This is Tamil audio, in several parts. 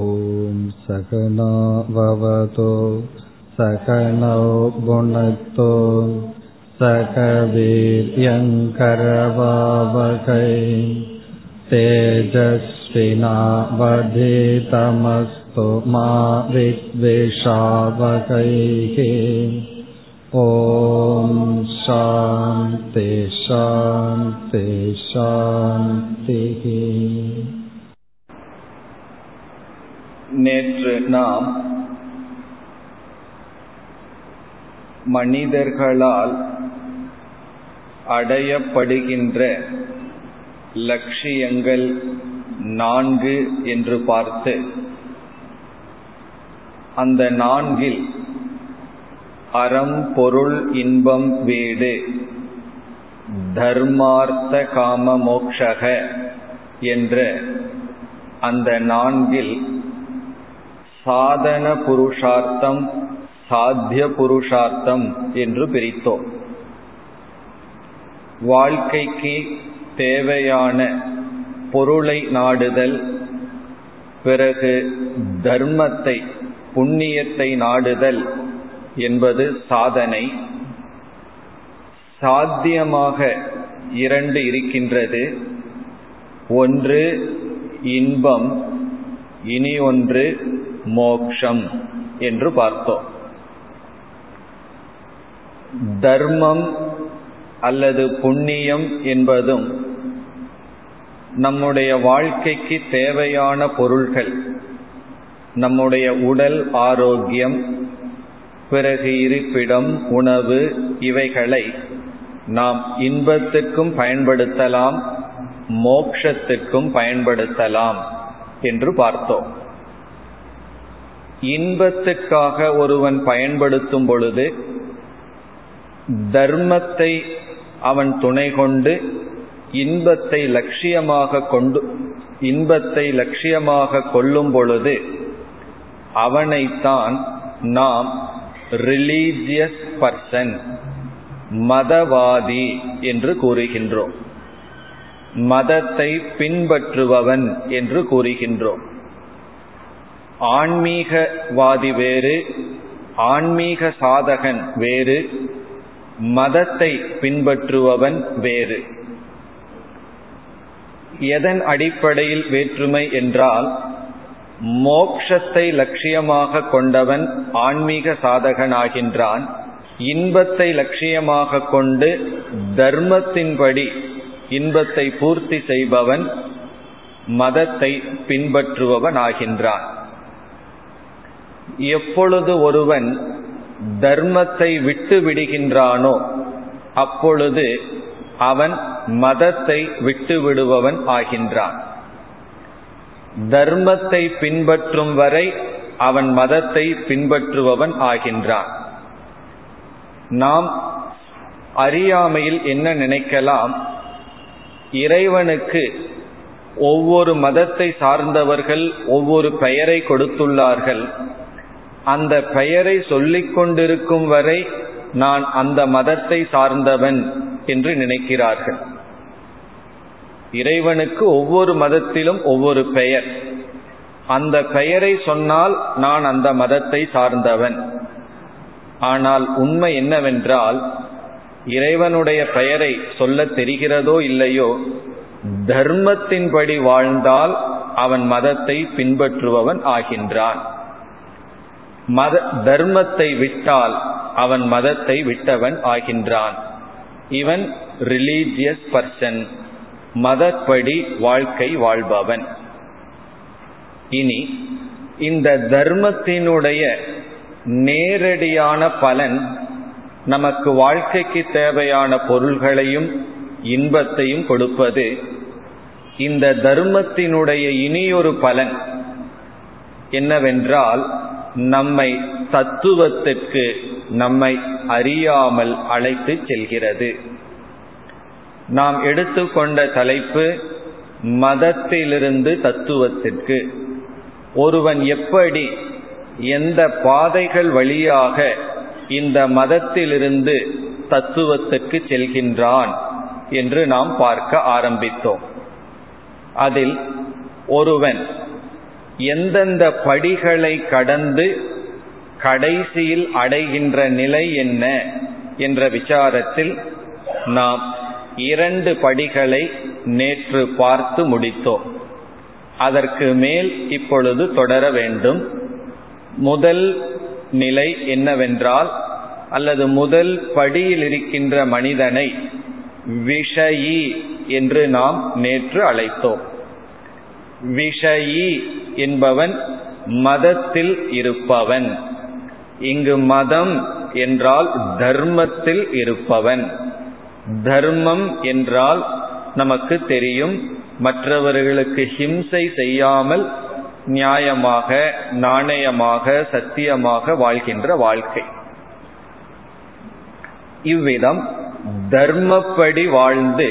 ஓம் சகனா பவதோ சகனோ புனக்தோ சகவீர்யங்கரவாவகை தேஜஸ்வினாவதீதமஸ்து மா வித்விஷாவகைஹி. ஓம் சாந்தி சாந்தி சாந்தி. நேற்று நாம் மனிதர்களால் அடையப்படுகின்ற லட்சியங்கள் 4 என்று பார்த்து, அந்த 4ல் அறம் பொருள் இன்பம் வீடு தர்மார்த்த காம மோக்ஷக என்ற அந்த 4ல் சாதன புருஷார்த்தம் சாத்திய புருஷார்த்தம் என்று பிரித்தோம். வாழ்க்கைக்கு தேவையான பொருளை நாடுதல், பிறகு தர்மத்தை புண்ணியத்தை நாடுதல் என்பது சாதனை. சாத்தியமாக 2 இருக்கின்றது. ஒன்று இன்பம், இனி ஒன்று மோக்ஷம் என்று பார்த்தோம். தர்மம் அல்லது புண்ணியம் என்பதும் நம்முடைய வாழ்க்கைக்கு தேவையான பொருள்கள், நம்முடைய உடல் ஆரோக்கியம், பிறகு இருப்பிடம், உணவு, இவைகளை நாம் இன்பத்துக்கும் பயன்படுத்தலாம் மோட்சத்துக்கும் பயன்படுத்தலாம் என்று பார்த்தோம். இன்பத்துக்காக ஒருவன் பயன்படுத்தும் பொழுது தர்மத்தை அவன் துணை கொண்டு இன்பத்தை லட்சியமாக கொள்ளும் பொழுது அவனைத்தான் நாம் ரிலீஜியஸ் பர்சன், மதவாதி என்று கூறுகின்றோம், மதத்தை பின்பற்றுபவன் என்று கூறுகின்றோம். ஆன்மீகவாதி வேறு, ஆன்மீக சாதகன் வேறு, மதத்தை பின்பற்றுபவன் வேறு. எதன் அடிப்படையில் வேற்றுமை என்றால், மோக்ஷத்தை லட்சியமாக கொண்டவன் ஆன்மீக சாதகனாகின்றான், இன்பத்தை லட்சியமாக கொண்டு தர்மத்தின்படி இன்பத்தை பூர்த்தி செய்பவன் மதத்தை பின்பற்றுபவன் ஆகின்றான். எப்பொழுது ஒருவன் தர்மத்தை விட்டு விடுகின்றானோ அப்பொழுது அவன் மதத்தை விட்டு விடுபவன் ஆகின்றான். தர்மத்தை பின்பற்றும் வரை அவன் மதத்தை பின்பற்றுபவன் ஆகின்றான். நாம் அறியாமையில் என்ன நினைக்கலாம், இறைவனுக்கு ஒவ்வொரு மதத்தை சார்ந்தவர்கள் ஒவ்வொரு பெயரை கொடுத்துள்ளார்கள், அந்த பெயரை சொல்லிக் கொண்டிருக்கும் வரை நான் அந்த மதத்தை சார்ந்தவன் என்று நினைக்கிறார்கள். இறைவனுக்கு ஒவ்வொரு மதத்திலும் ஒவ்வொரு பெயர், அந்த பெயரை சொன்னால் நான் அந்த மதத்தை சார்ந்தவன். ஆனால் உண்மை என்னவென்றால், இறைவனுடைய பெயரை சொல்ல தெரிகிறதோ இல்லையோ, தர்மத்தின்படி வாழ்ந்தால் அவன் மதத்தை பின்பற்றுபவன் ஆகின்றான். தர்மத்தை விட்டால் அவன் மதத்தை விட்டவன் ஆகின்றான். இவன் ரிலீஜியஸ் பர்சன், மதப்படி வாழ்க்கை வாழ்பவன். இனி இந்த தர்மத்தினுடைய நேரடியான பலன் நமக்கு வாழ்க்கைக்கு தேவையான பொருள்களையும் இன்பத்தையும் கொடுப்பது. இந்த தர்மத்தினுடைய இனியொரு பலன் என்னவென்றால், நம்மை தத்துவத்திற்கு நம்மை அறியாமல் அழைத்து செல்கிறது. நாம் எடுத்துக்கொண்ட தலைப்பு மதத்திலிருந்து தத்துவத்திற்கு. ஒருவன் எப்படி, எந்த பாதைகள் வழியாக இந்த மதத்திலிருந்து தத்துவத்திற்கு செல்கின்றான் என்று நாம் பார்க்க ஆரம்பித்தோம். அதில் ஒருவன் எந்தெந்த படிகளை கடந்து கடைசியில் அடைகின்ற நிலை என்ன என்ற விசாரத்தில் நாம் இரண்டு படிகளை நேற்று பார்த்து முடித்தோம். அதற்கு மேல் இப்பொழுது தொடர வேண்டும். முதல் நிலை என்னவென்றால், அல்லது முதல் படியில் இருக்கின்ற மனிதனை விஷயி என்று நாம் நேற்று அழைத்தோம். விஷயி என்பவன் மதத்தில் இருப்பவன். இங்கு மதம் என்றால் தர்மத்தில் இருப்பவன். தர்மம் என்றால் நமக்கு தெரியும், மற்றவர்களுக்கு ஹிம்சை செய்யாமல் நியாயமாக, நாணயமாக, சத்தியமாக வாழ்கின்ற வாழ்க்கை. இவ்விதம் தர்மப்படி வாழ்ந்து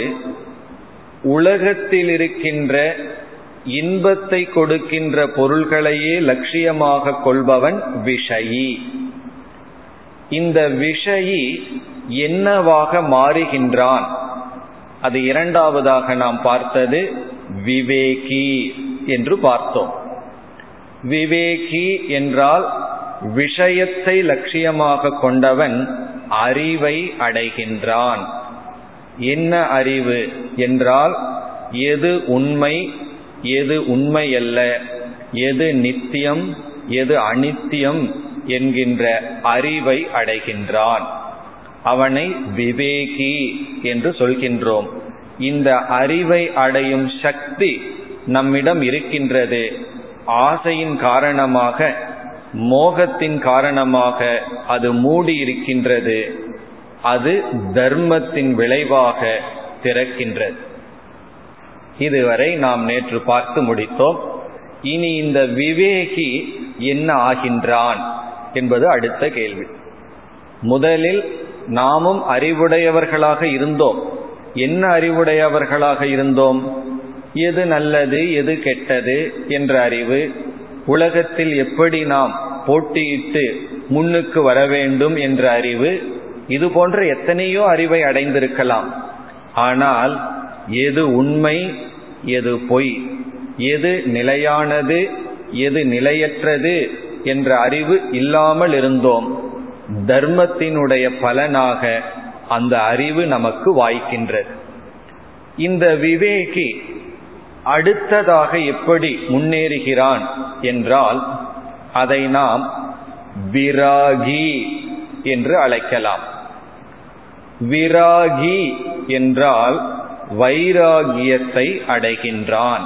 உலகத்தில் இருக்கின்ற இன்பத்தை கொடுக்கின்ற பொருள்களையே லட்சியமாக கொள்பவன் விஷயி. இந்த விஷயி என்னவாக மாறுகின்றான்? அது இரண்டாவதாக நாம் பார்த்தது விவேகி என்று பார்த்தோம். விவேகி என்றால் விஷயத்தை லட்சியமாக கொண்டவன் அறிவை அடைகின்றான். என்ன அறிவு என்றால் எது உண்மை, எது உண்மையல்ல, எது நித்தியம், எது அனித்தியம் என்கின்ற அறிவை அடைகின்றான். அவனை விவேகி என்று சொல்கின்றோம். இந்த அறிவை அடையும் சக்தி நம்மிடம் இருக்கின்றது. ஆசையின் காரணமாக, மோகத்தின் காரணமாக அது மூடியிருக்கின்றது. அது தர்மத்தின் விளைவாக திறக்கின்றது. இதுவரை நாம் நேற்று பார்த்து முடித்தோம். இனி இந்த விவேகி என்ன ஆகின்றான் என்பது அடுத்த கேள்வி. முதலில் நாமும் அறிவுடையவர்களாக இருந்தோம். என்ன அறிவுடையவர்களாக இருந்தோம்? எது நல்லது, எது கெட்டது என்ற அறிவு. உலகத்தில் எப்படி நாம் போட்டியிட்டு முன்னுக்கு வர வேண்டும் என்ற அறிவு. இது போன்ற எத்தனையோ அறிவை அடைந்திருக்கலாம். ஆனால் எது உண்மை, எது பொய், எது நிலையானது, எது நிலையற்றது என்ற அறிவு இல்லாமல் இருந்தோம். தர்மத்தினுடைய பலனாக அந்த அறிவு நமக்கு வாய்க்கின்றது. இந்த விவேகி அடுத்ததாக எப்படி முன்னேறுகிறான் என்றால், அதை நாம் விராகி என்று அழைக்கலாம். விராகி என்றால் வைராகியத்தை அடைகின்றான்.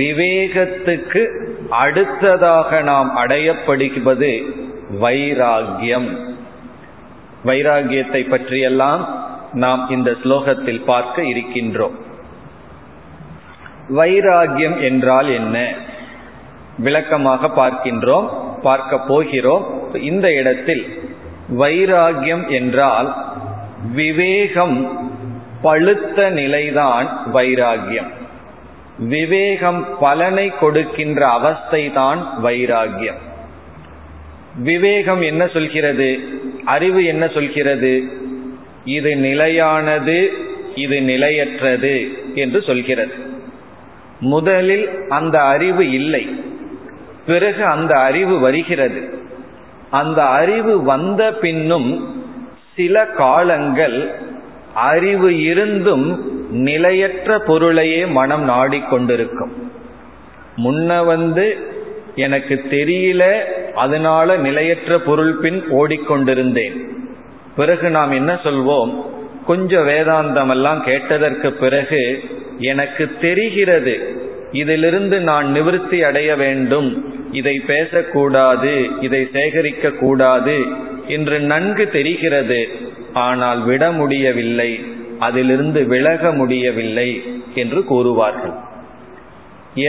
விவேகத்துக்கு அடுத்ததாக நாம் அடையப்படுவது வைராகியம். வைராகியத்தை பற்றியெல்லாம் நாம் இந்த ஸ்லோகத்தில் பார்க்க இருக்கின்றோம். வைராகியம் என்றால் என்ன விளக்கமாக பார்க்கின்றோம், பார்க்க போகிறோம். இந்த இடத்தில் வைராகியம் என்றால் விவேகம் பழுத்த நிலைதான் வைராகியம். விவேகம் பலனை கொடுக்கின்ற அவஸ்தை தான் வைராகியம். விவேகம் என்ன சொல்கிறது? அறிவு என்ன சொல்கிறது? இது நிலையானது, இது நிலையற்றது என்று சொல்கிறது. முதலில் அந்த அறிவு இல்லை, பிறகு அந்த அறிவு வருகிறது. அந்த அறிவு வந்த பின்னும் சில காலங்கள் அறிவு இருந்தும் நிலையற்ற பொருளையே மனம் நாடிக்கொண்டிருக்கும். முன்ன வந்து எனக்கு தெரியல, அதனால நிலையற்ற பொருள் பின் ஓடிக்கொண்டிருந்தேன். பிறகு நாம் என்ன சொல்வோம்? கொஞ்சம் வேதாந்தமெல்லாம் கேட்டதற்கு பிறகு எனக்கு தெரிகிறது, இதிலிருந்து நான் நிவர்த்தி அடைய வேண்டும், இதை பேசக்கூடாது, இதை சேகரிக்க கூடாது என்று நன்கு தெரிகிறது. ஆனால் விட முடியவில்லை, அதிலிருந்து விலக முடியவில்லை என்று கூறுவார்கள்.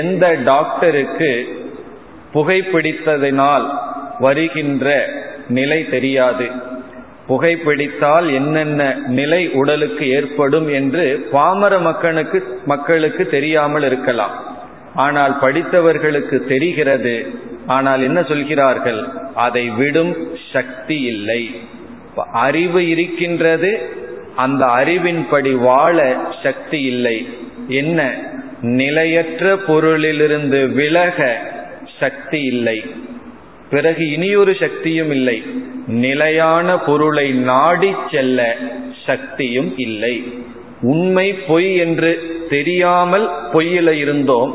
எந்த டாக்டருக்கு புகைப்பிடித்ததினால் வருகின்ற நிலை தெரியாது, புகைப்பிடித்தால் என்னென்ன நிலை உடலுக்கு ஏற்படும் என்று பாமர மக்களுக்கு தெரியாமல் இருக்கலாம். ஆனால் படித்தவர்களுக்கு தெரிகிறது. ஆனால் என்ன சொல்கிறார்கள்? அதை விடும் சக்தி இல்லை. அறிவு இருக்கின்றது, அந்த அறிவின்படி வாழ சக்தி இல்லை. என்ன? நிலையற்ற பொருளிலிருந்து விலக சக்தி இல்லை, பிறகு இனியொரு சக்தியும் இல்லை. நிலையான பொருளை நாடி செல்ல சக்தியும் இல்லை. உண்மை பொய் என்று தெரியாமல் பொய்யில இருந்தோம்,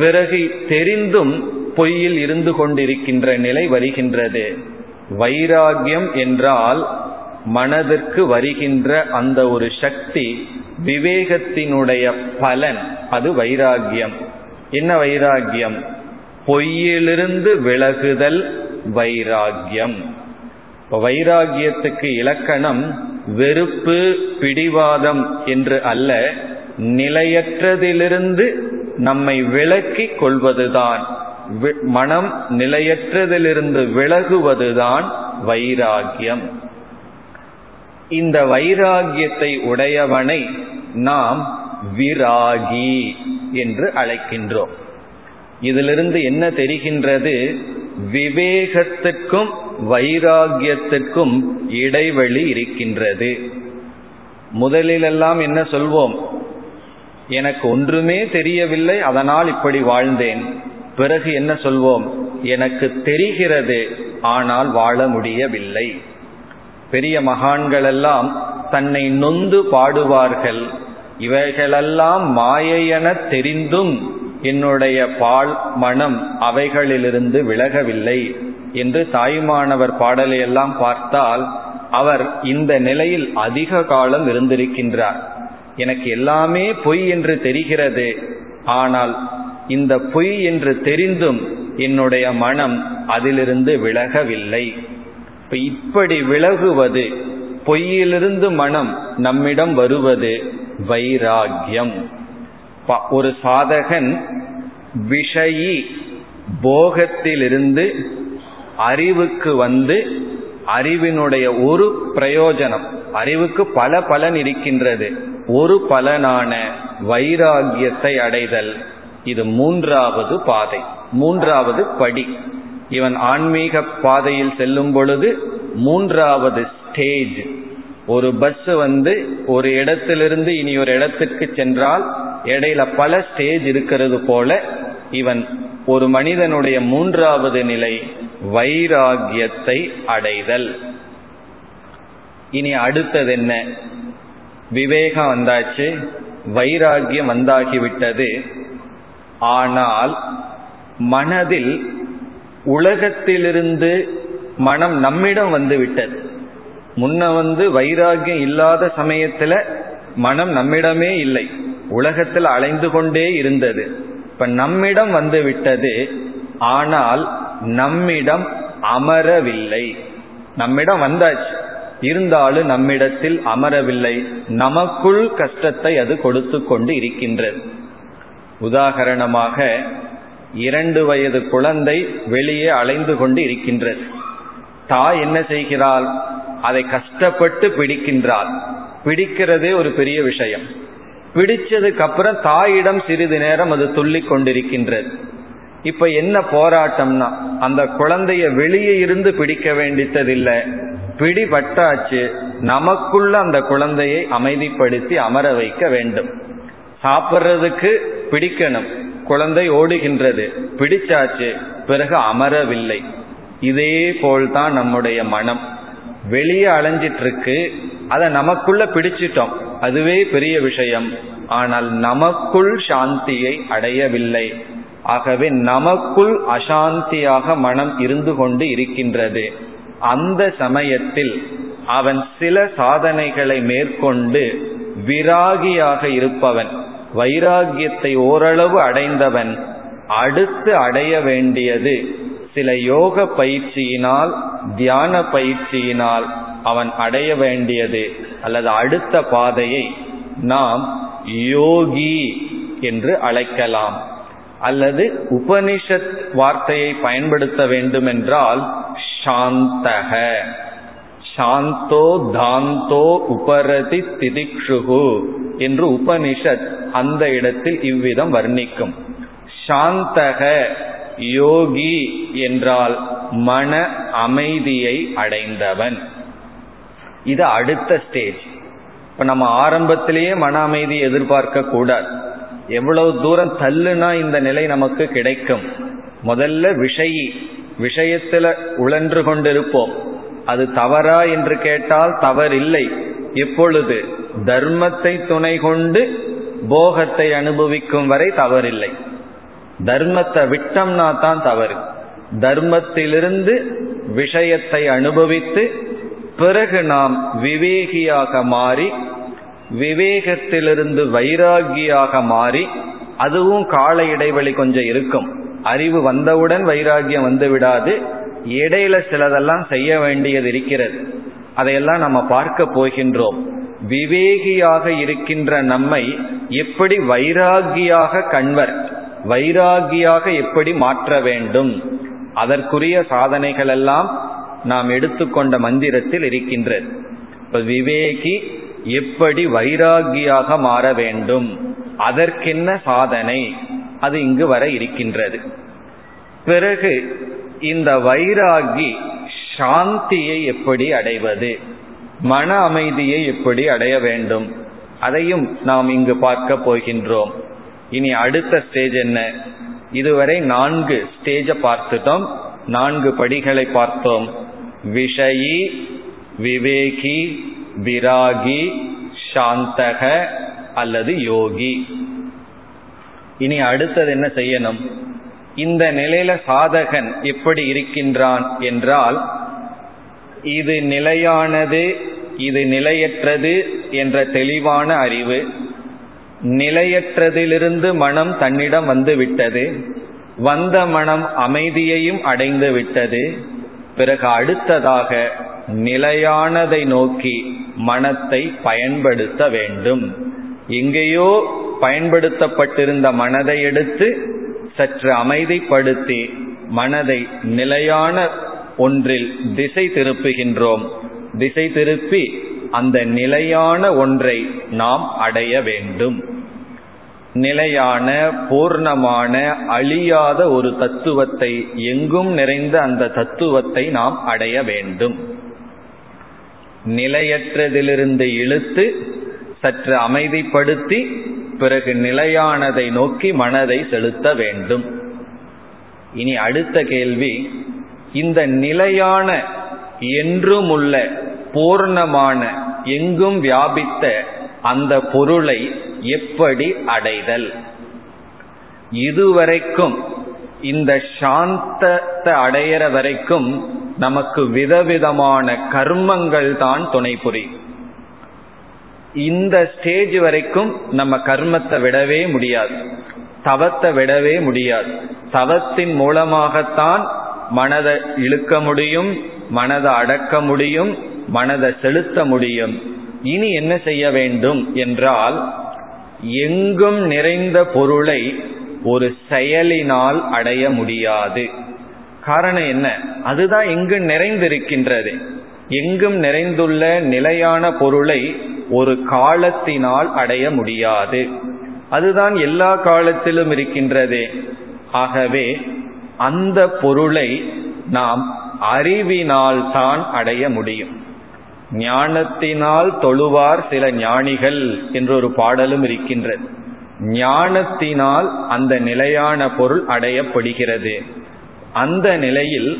பிறகு தெரிந்தும் பொய்யில் இருந்து கொண்டிருக்கின்ற நிலை வருகின்றது. வைராகியம் என்றால் மனதிற்கு வருகின்ற அந்த ஒரு சக்தி, விவேகத்தினுடைய பலன், அது வைராகியம். என்ன வைராகியம்? பொய்யிலிருந்து விலகுதல் வைராகியம். வைராகியத்துக்கு இலக்கணம் வெறுப்பு, பிடிவாதம் என்று அல்ல, நிலையற்றதிலிருந்து நம்மை விலக்கி கொள்வதுதான். மனம் நிலையற்றதிலிருந்து விலகுவதுதான் வைராகியம். இந்த வைராகியத்தை உடையவனை நாம் விராகி என்று அழைக்கின்றோம். இதிலிருந்து என்ன தெரிகின்றது? விவேகத்திற்கும் வைராகியத்திற்கும் இடைவெளி இருக்கின்றது. முதலிலெல்லாம் என்ன சொல்வோம்? எனக்கு ஒன்றுமே தெரியவில்லை, அதனால் இப்படி வாழ்ந்தேன். பிறகு என்ன சொல்வோம்? எனக்கு தெரிகிறது, ஆனால் வாழ முடியவில்லை. பெரிய மகான்களெல்லாம் தன்னை நொந்து பாடுவார்கள், இவைகளெல்லாம் மாயையென தெரிந்தும் என்னுடைய பால் மனம் அவைகளிலிருந்து விலகவில்லை என்று தாயுமானவர் பாடலையெல்லாம் பார்த்தால் அவர் இந்த நிலையில் அதிக காலம் இருந்திருக்கின்றார். எனக்கு எல்லாமே பொய் என்று தெரிகிறது, ஆனால் இந்த பொய் என்று தெரிந்தும் என்னுடைய மனம் அதிலிருந்து விலகவில்லை. இப்படி விலகுவது, பொய்யிலிருந்து மனம் நம்மிடம் வருவது வைராகியம். ஒரு சாதகன் விஷயி போகத்திலிருந்து அறிவுக்கு வந்து, அறிவினுடைய ஒரு பிரயோஜனம், அறிவுக்கு பல பலன் இருக்கின்றது, ஒரு பலனான வைராகியத்தை அடைதல், இது மூன்றாவது பாதை, மூன்றாவது படி. இவன் ஆன்மீக பாதையில் செல்லும் பொழுது மூன்றாவது ஸ்டேஜ். ஒரு பஸ் வந்து ஒரு இடத்திலிருந்து இனி ஒரு இடத்திற்கு சென்றால் இடையில பல ஸ்டேஜ் இருக்கிறது போல, இவன் ஒரு மனிதனுடைய மூன்றாவது நிலை வைராகியத்தை அடைதல். இனி அடுத்தது என்ன? விவேகம் வந்தாச்சு, வைராகியம் வந்தாகிவிட்டது. ஆனால் மனதில் உலகத்திலிருந்து மனம் நம்மிடம் வந்து விட்டது. முன்ன வந்து வைராகியம் இல்லாத சமயத்துல மனம் நம்மிடமே இல்லை, உலகத்தில் அலைந்து கொண்டே இருந்தது. இப்ப நம்மிடம் வந்து விட்டது, ஆனால் நம்மிடம் அமரவில்லை. நம்மிடம் வந்தாச்சு, இருந்தாலும் நம்மிடத்தில் அமரவில்லை, நமக்குள் கஷ்டத்தை அது கொடுத்து கொண்டு இருக்கின்றது. உதாரணமாக 2 வயது குழந்தை வெளியே அலைந்து கொண்டு இருக்கின்றது. தாய் என்ன செய்கிறாள்? அதை கஷ்டப்பட்டு பிடிக்கின்றாள். பிடிக்கிறதே ஒரு பெரிய விஷயம். பிடிச்சதுக்கு அப்புறம் தாயிடம் சிறிது நேரம் அது துள்ளி கொண்டிருக்கின்றது. இப்ப என்ன போராட்டம்னா, அந்த குழந்தைய வெளியே இருந்து பிடிக்க வேண்டியதில்லை, பிடிபட்டாச்சு, நமக்குள்ள அந்த குழந்தையை அமைதிப்படுத்தி அமர வைக்க வேண்டும். சாப்பிட்றதுக்கு பிடிக்கணும், குழந்தை ஓடுகின்றது, பிடிச்சாச்சு, பிறகு அமரவில்லை. இதே போல்தான் நம்முடைய மனம் வெளியே அலைஞ்சிட்ருக்கு, அதை நமக்குள்ள பிடிச்சிட்டோம், அதுவே பெரிய விஷயம், ஆனால் நமக்குள் சாந்தியை அடையவில்லை. ஆகவே நமக்குள் அசாந்தியாக மனம் இருந்து கொண்டு இருக்கின்றது. அந்த சமயத்தில் அவன் சில சாதனைகளை மேற்கொண்டு விராகியாக இருப்பவன், வைராகியத்தை ஓரளவு அடைந்தவன், அடுத்து அடைய வேண்டியது சில யோக பயிற்சியினால், தியான பயிற்சியினால் அவன் அடைய வேண்டியது அல்லது அடுத்த பாதையை நாம் யோகி என்று அழைக்கலாம். அல்லது உபனிஷத் வார்த்தையை பயன்படுத்த வேண்டுமென்றால் சாந்தக, சாந்தோ தாந்தோ உபரதி திதிக்ஷுகு என்று உபனிஷத் அந்த இடத்தில் இவ்விதம் வர்ணிக்கும். சாந்தக யோகி என்றால் மன அமைதியை அடைந்தவன். இது அடுத்த ஸ்டேஜ். இப்ப நம்ம ஆரம்பத்திலேயே மன அமைதியை எதிர்பார்க்க கூடாது. எவ்வளவு தூரம் தள்ளுனா இந்த நிலை நமக்கு கிடைக்கும். முதல்ல விஷயத்துல உழன்று கொண்டிருப்போம். அது தவறா என்று கேட்டால் தவறில்லை. இப்பொழுது தர்மத்தை துணை கொண்டு போகத்தை அனுபவிக்கும் வரை தவறில்லை. தர்மத்தை விட்டம்னா தான் தவறு. தர்மத்திலிருந்து விஷயத்தை அனுபவித்து பிறகு நாம் விவேகியாக மாறி, விவேகத்திலிருந்து வைராகியாக மாறி, அதுவும் கால இடைவெளி கொஞ்சம் இருக்கும். அறிவு வந்தவுடன் வைராகியம் வந்து விடாது. இடையில சிலதெல்லாம் செய்ய வேண்டியது இருக்கிறது. அதையெல்லாம் நம்ம பார்க்க போகின்றோம். விவேகியாக இருக்கின்ற நம்மை எப்படி வைராகியாக கன்வெர்ட், வைராகியாக எப்படி மாற்ற வேண்டும், அதற்குரிய சாதனைகள் எல்லாம் நாம் எடுத்துக்கொண்ட மந்திரத்தில் இருக்கின்றது. விவேகி எப்படி வைராகியாக மாற வேண்டும், அதற்கென்ன சாதனை, அது இங்கு வர இருக்கின்றது. பிறகு இந்த வைராகி சாந்தியை எப்படி அடைவது, மன அமைதியை எப்படி அடைய வேண்டும், அதையும் நாம் இங்கு பார்க்க போகின்றோம். இனி அடுத்த ஸ்டேஜ் என்ன? இதுவரை 4 ஸ்டேஜை பார்த்துட்டோம், 4 படிகளை பார்த்தோம். விஷயி, விவேகி, விராகி, சாந்தக அல்லது யோகி. இனி அடுத்தது என்ன செய்யணும்? இந்த நிலையில சாதகன் எப்படி இருக்கின்றான் என்றால், இது நிலையானது, இது நிலையற்றது என்ற தெளிவான அறிவு. நிலையற்றதிலிருந்து மனம் தன்னிடம் வந்து விட்டது. வந்த மனம் அமைதியையும் அடைந்து விட்டது. பிறகு அடுத்ததாக நிலையானதை நோக்கி மனத்தை பயன்படுத்த வேண்டும். எங்கேயோ பயன்படுத்தப்பட்டிருந்த மனதை எடுத்து சற்று அமைதிப்படுத்தி மனதை நிலையான ஒன்றில் திசை திருப்புகின்றோம். திசை திருப்பி அந்த நிலையான ஒன்றை நாம் அடைய வேண்டும். நிலையான, பூர்ணமான, அழியாத ஒரு தத்துவத்தை, எங்கும் நிறைந்த அந்த தத்துவத்தை நாம் அடைய வேண்டும். நிலையற்றதிலிருந்து இழுத்து சற்று அமைதிப்படுத்தி பிறகு நிலையானதை நோக்கி மனதை செலுத்த வேண்டும். இனி அடுத்த கேள்வி, இந்த நிலையான, என்றும் உள்ள, பூர்ணமான, எங்கும் வியாபித்த அந்த பொருளை எப்படி அடைதல்? இதுவரைக்கும் இந்த சாந்தத்தை அடையிற வரைக்கும் நமக்கு விதவிதமான கர்மங்கள் தான் துணை புரியும். இந்த ஸ்டேஜ் வரைக்கும் நம்ம கர்மத்தை விடவே முடியாது, தவத்தை விடவே முடியாது. தவத்தின் மூலமாகத்தான் மனதை இழுக்க முடியும், மனதை அடக்க முடியும், மனதை செலுத்த முடியும். இனி என்ன செய்ய வேண்டும் என்றால், எங்கும் நிறைந்த பொருளை ஒரு செயலினால் அடைய முடியாது. காரணம் என்ன? அதுதான் எங்கு நிறைந்திருக்கின்றது. எங்கும் நிறைந்துள்ள நிலையான பொருளை ஒரு காலத்தினால் அடைய முடியாது. அதுதான் எல்லா காலத்திலும் இருக்கின்றது. ஆகவே அந்த பொருளை நாம் அறிவினால் தான் அடைய முடியும். ஞானத்தினால் தொழுவார் சில ஞானிகள் என்ற ஒரு பாடலும் இருக்கின்றது. ஞானத்தினால் அந்த நிலையான பொருள் அடையப்படுகிறது. அந்த நிலையில்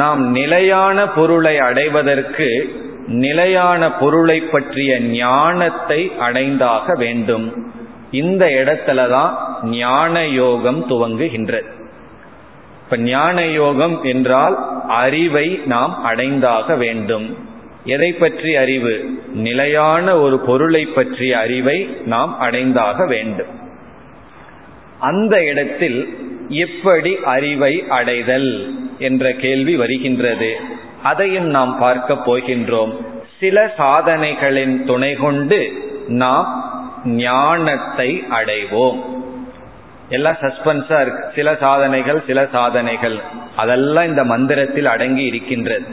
நாம் நிலையான பொருளை அடைவதற்கு நிலையான பொருளை பற்றிய ஞானத்தை அடைந்தாக வேண்டும். இந்த இடத்துலதான் ஞான யோகம் துவங்குகின்றது. இப்ப ஞான யோகம் என்றால் அறிவை நாம் அடைந்தாக வேண்டும். எதை பற்றி அறிவு? நிலையான ஒரு பொருளை பற்றிய அறிவை நாம் அடைந்தாக வேண்டும். அந்த இடத்தில் எப்படி அறிவை அடைதல் என்ற கேள்வி வருகின்றது. அதையும் நாம் பார்க்க போகின்றோம். சில சாதனைகளின் துணை கொண்டு நாம் ஞானத்தை அடைவோம். எல்லாம் சஸ்பென்ஸா இருக்கு. சில சாதனைகள் அதெல்லாம் இந்த மந்திரத்தில் அடங்கி இருக்கின்றது.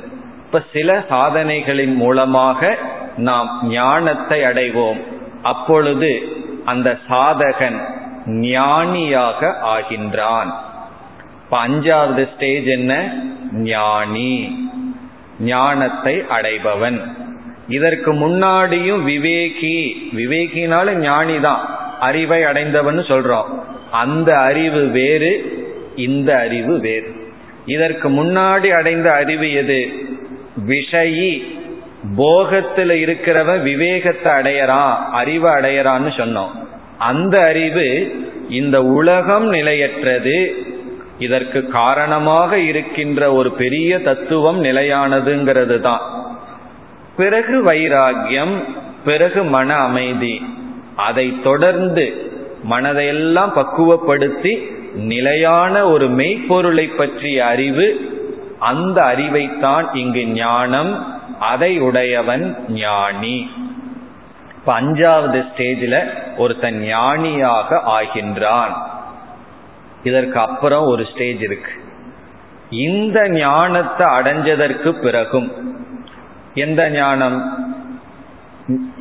இப்ப சில சாதனைகளின் மூலமாக நாம் ஞானத்தை அடைவோம். அப்பொழுது அந்த சாதகன் ஞானியாக ஆகின்றான். இப்ப 5வது ஸ்டேஜ் என்ன? ஞானி, ஞானத்தை அடைபவன். இதற்கு முன்னாடியும் விவேகினால ஞானிதான். அறிவை அடைந்தவன் சொல்றோம். அந்த அறிவு வேறு, இந்த அறிவு வேறு. இதற்கு முன்னாடி அடைந்த அறிவு எது? விஷயி, போகத்துல இருக்கிறவன் விவேகத்தை அடையறான், அறிவை அடையறான்னு சொன்னோம். அந்த அறிவு இந்த உலகம் நிலையற்றது, இதற்கு காரணமாக இருக்கின்ற ஒரு பெரிய தத்துவம் நிலையானதுங்கிறது தான். பிறகு வைராகியம், பிறகு மன அமைதி, அதை தொடர்ந்து மனதையெல்லாம் பக்குவப்படுத்தி நிலையான ஒரு மெய்ப்பொருளை பற்றிய அறிவு. அந்த அறிவைத்தான் இங்கு ஞானம், அதை உடையவன் ஞானி. இப்ப அஞ்சாவது ஸ்டேஜில் ஒருத்தன் ஞானியாக ஆகின்றான். இதற்கு அப்புறம் ஒரு ஸ்டேஜ் இருக்கு. இந்த ஞானத்தை அடைஞ்சதற்கு பிறகும் எந்த ஞானம்?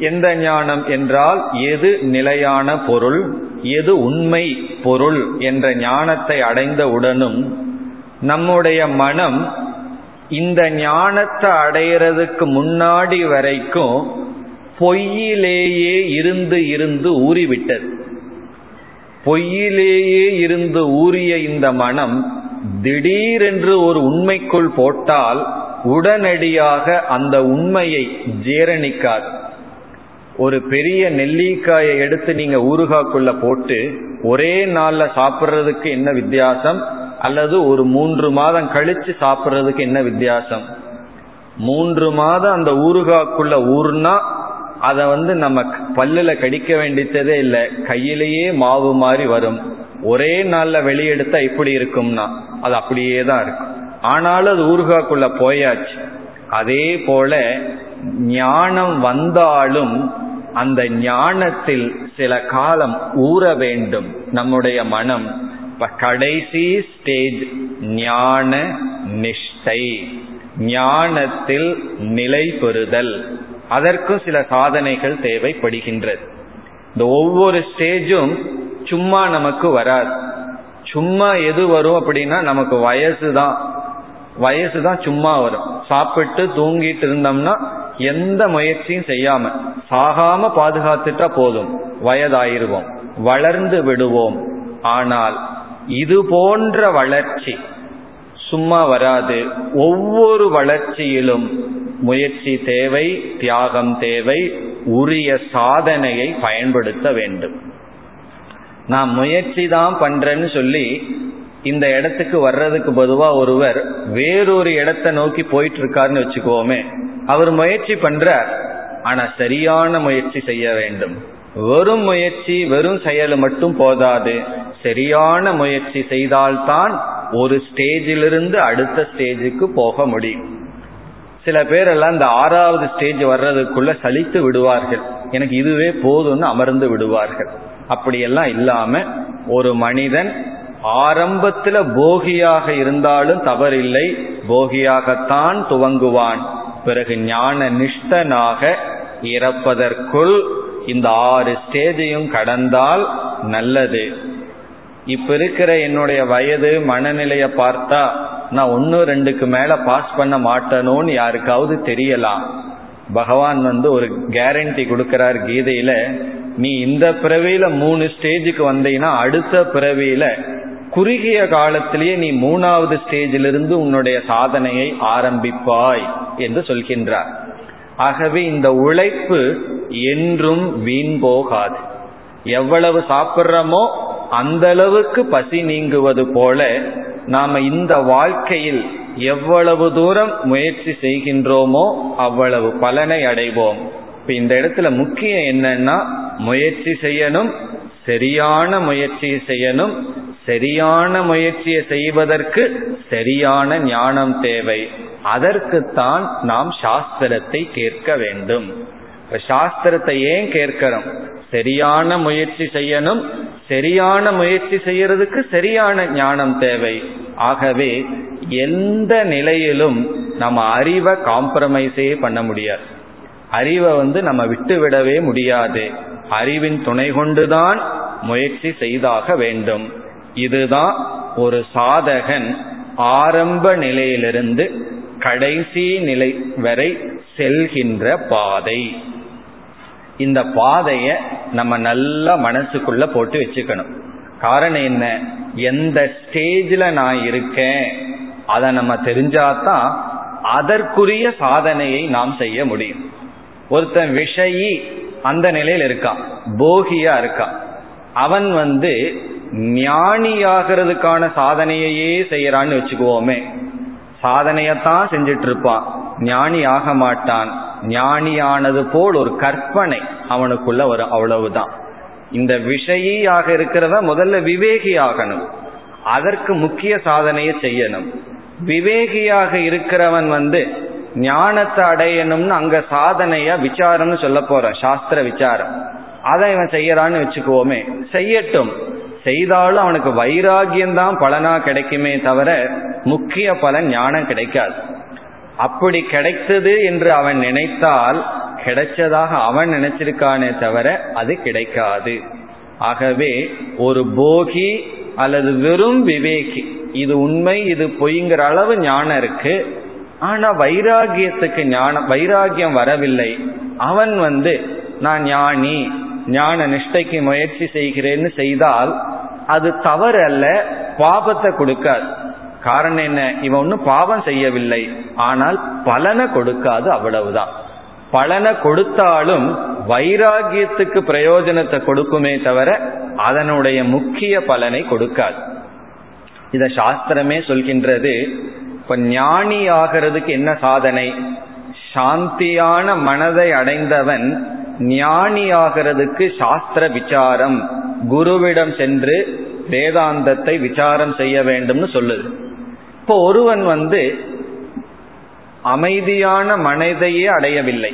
எந்த ஞானம் என்றால் எது நிலையான பொருள், எது உண்மை பொருள் என்ற ஞானத்தை அடைந்தவுடனும் நம்முடைய மனம் இந்த ஞானத்தை அடையிறதுக்கு முன்னாடி வரைக்கும் பொய்யிலேயே இருந்து இருந்து ஊறிவிட்டது. பொய்யிலேயே இருந்து ஊறிய இந்த மனம் திடீரென்று ஒரு உண்மைக்குள் போட்டால் உடனடியாக அந்த உண்மையை ஜீரணிக்காது. ஒரு பெரிய நெல்லிக்காயை எடுத்து நீங்க ஊறுகாக்குள்ள போட்டு ஒரே நாள்ல சாப்பிட்றதுக்கு என்ன வித்தியாசம், அல்லது ஒரு 3 மாதம் கழிச்சு சாப்பிட்றதுக்கு என்ன வித்தியாசம்? 3 மாதம் அந்த ஊறுகாக்குள்ள ஊறுனா அதை நம்ம பல்லுல கடிக்க வேண்டியதே இல்லை, கையிலேயே மாவு மாதிரி வரும். ஒரே நாள்ல வெளியெடுத்தா இப்படி இருக்கும்னா அது அப்படியே தான் இருக்கும். ஆனாலும் அது ஊறுகாக்குள்ள போயாச்சு. அதே போல ஞானம் வந்தாலும் அந்த ஞானத்தில் சில காலம் ஊற வேண்டும் நம்முடைய மனம். கடைசி ஸ்டேஜ் ஞான நிஷ்டை, ஞானத்தில் நிலை பெறுதல். அதற்கும் சில சாதனைகள் தேவைப்படுகின்றது. இந்த ஒவ்வொரு ஸ்டேஜும் சும்மா நமக்கு வராது. சும்மா எது வரும் அப்படின்னா நமக்கு வயசுதான் சும்மா வரும். சாப்பிட்டு தூங்கிட்டு இருந்தோம்னா எந்த முயற்சியும் செய்யாம சாகாம பாதுகாத்துட்டா போதும், வயதாயிருவோம், வளர்ந்து விடுவோம். ஆனால் இது போன்ற வளர்ச்சி சும்மா வராது. ஒவ்வொரு வளர்ச்சியிலும் முயற்சி தேவை, தியாகம் தேவை, உரிய சாதனையை பயன்படுத்த வேண்டும். நான் முயற்சி தான் பண்றேன்னு சொல்லி இந்த இடத்துக்கு வர்றதுக்கு பொதுவா ஒருவர் வேறொரு இடத்தை நோக்கி போயிட்டு இருக்காருன்னு வச்சுக்கோமே, அவர் முயற்சி பண்றார், ஆனா சரியான முயற்சி செய்ய வேண்டும். வெறும் முயற்சி, வெறும் செயல் மட்டும் போதாது, சரியான முயற்சி செய்தால்தான் ஒரு ஸ்டேஜிலிருந்து அடுத்த ஸ்டேஜுக்கு போக முடியும். சில பேரெல்லாம் இந்த 6வது ஸ்டேஜ் வர்றதுக்குள்ள சலித்து விடுவார்கள், எனக்கு இதுவே போதும்னு அமர்ந்து விடுவார்கள். அப்படியெல்லாம் இல்லாம ஒரு மனிதன் ஆரம்பத்துல போகியாக இருந்தாலும் தவறில்லை, போகியாகத்தான் துவங்குவான். பிறகு ஞான நிஷ்டனாக இறப்பதற்குள் இந்த 6 ஸ்டேஜையும் கடந்தால் நல்லது. இப்ப இருக்கிற என்னுடைய வயது மனநிலையை பார்த்தா நான் 1-2 மேல பாஸ் பண்ண மாட்டேனோன்னு யாருக்காவது தெரியலாம். பகவான் ஒரு கேரண்டி கொடுக்கிறார் கீதையில, நீ இந்த பிறவியில 3 ஸ்டேஜுக்கு வந்தீங்கன்னா அடுத்த பிறவியில குறுகிய காலத்திலேயே நீ 3வது ஸ்டேஜிலிருந்து உன்னுடைய சாதனையை ஆரம்பிப்பாய் என்று சொல்கின்றார். ஆகவே இந்த உழைப்பு என்றும் வீண் போகாது. எவ்வளவு சாப்பிட்றோமோ அந்த அளவுக்கு பசி நீங்குவது போல நாம இந்த வாழ்க்கையில் எவ்வளவு தூரம் முயற்சி செய்கின்றோமோ அவ்வளவு பலனை அடைவோம். இப்ப இந்த இடத்துல முக்கியம் என்னன்னா முயற்சி செய்யணும், சரியான முயற்சியை செய்யணும். சரியான முயற்சியை செய்வதற்கு சரியான ஞானம் தேவை. அதற்குத்தான் நாம் சாஸ்திரத்தை கேட்க வேண்டும். இப்ப சாஸ்திரத்தை ஏன் கேட்கிறோம்? சரியான முயற்சி செய்யணும், சரியான முயற்சி செய்யறதுக்கு சரியான ஞானம் தேவை. ஆகவே எந்த நிலையிலும் நம்ம அறிவை காம்ப்ரமைஸே பண்ண முடியாது. அறிவை நம்ம விட்டுவிடவே முடியாது. அறிவின் துணை கொண்டுதான் முயற்சி செய்தாக வேண்டும். இதுதான் ஒரு சாதகன் ஆரம்ப நிலையிலிருந்து கடைசி நிலை வரை செல்கின்ற பாதை. இந்த பாதையை நம்ம நல்லா மனசுக்குள்ள போட்டு வச்சுக்கணும். காரணம் என்ன, எந்த ஸ்டேஜ்ல நான் இருக்கேன் அதை நம்ம தெரிஞ்சாதான் அதற்குரிய சாதனையை நாம் செய்ய முடியும். ஒருத்தன் விஷயி அந்த நிலையில் இருக்கான், போகியா இருக்கான், அவன் ஞானியாகிறதுக்கான சாதனையே செய்யறான்னு வச்சுக்குவோமே, சாதனையத்தான் செஞ்சிட்டு இருப்பான், ஞானி ஆக மாட்டான். ஞானியானது போல் ஒரு கற்பனை அவனுக்குள்ள வரும், அவ்வளவுதான். இந்த விஷயியாக இருக்கிறத முதல்ல விவேகி ஆகணும், அதற்கு முக்கிய சாதனையை செய்யணும். விவேகியாக இருக்கிறவன் ஞானத்தை அடையணும்னு அங்க சாதனையா விசாரம்னு சொல்ல போற, சாஸ்திர விசாரம், அதை இவன் செய்யறான்னு வச்சுக்குவோமே, செய்யட்டும். செய்தாலும் அவனுக்கு வைராகியம்தான் பலனா கிடைக்குமே தவிர முக்கிய பலன் ஞானம் கிடைக்காது. அப்படி கிடைத்தது என்று அவன் நினைத்தால் கிடைச்சதாக அவன் நினைச்சிருக்கானே தவிர அது கிடைக்காது. ஆகவே ஒரு போகி அல்லது வெறும் விவேகி, இது உண்மை இது பொய்ங்கிற அளவு ஞானம் இருக்கு, ஆனா வைராகியத்துக்கு ஞானம் வைராகியம் வரவில்லை, அவன் நான் ஞானி ஞான நிஷ்டைக்கு முயற்சி செய்கிறேன்னு செய்தால் அது தவறு அல்ல, பாபத்தை கொடுக்காது. காரணம் என்ன, இவன் ஒன்னும் பாவம் செய்யவில்லை, ஆனால் பலனை கொடுக்காது, அவ்வளவுதான். பலனை கொடுத்தாலும் வைராகியத்துக்கு பிரயோஜனத்தை கொடுக்குமே தவிர அதனுடைய முக்கிய பலனை கொடுக்காது. இத சாஸ்திரமே சொல்கின்றது. இப்ப ஞானி ஆகிறதுக்கு என்ன சாதனை, சாந்தியான மனதை அடைந்தவன் ஞானி ஆகிறதுக்கு சாஸ்திர விசாரம், குருவிடம் சென்று வேதாந்தத்தை விசாரம் செய்ய வேண்டும்னு சொல்லுது. இப்போ ஒருவன் அமைதியான மனதையே அடையவில்லை,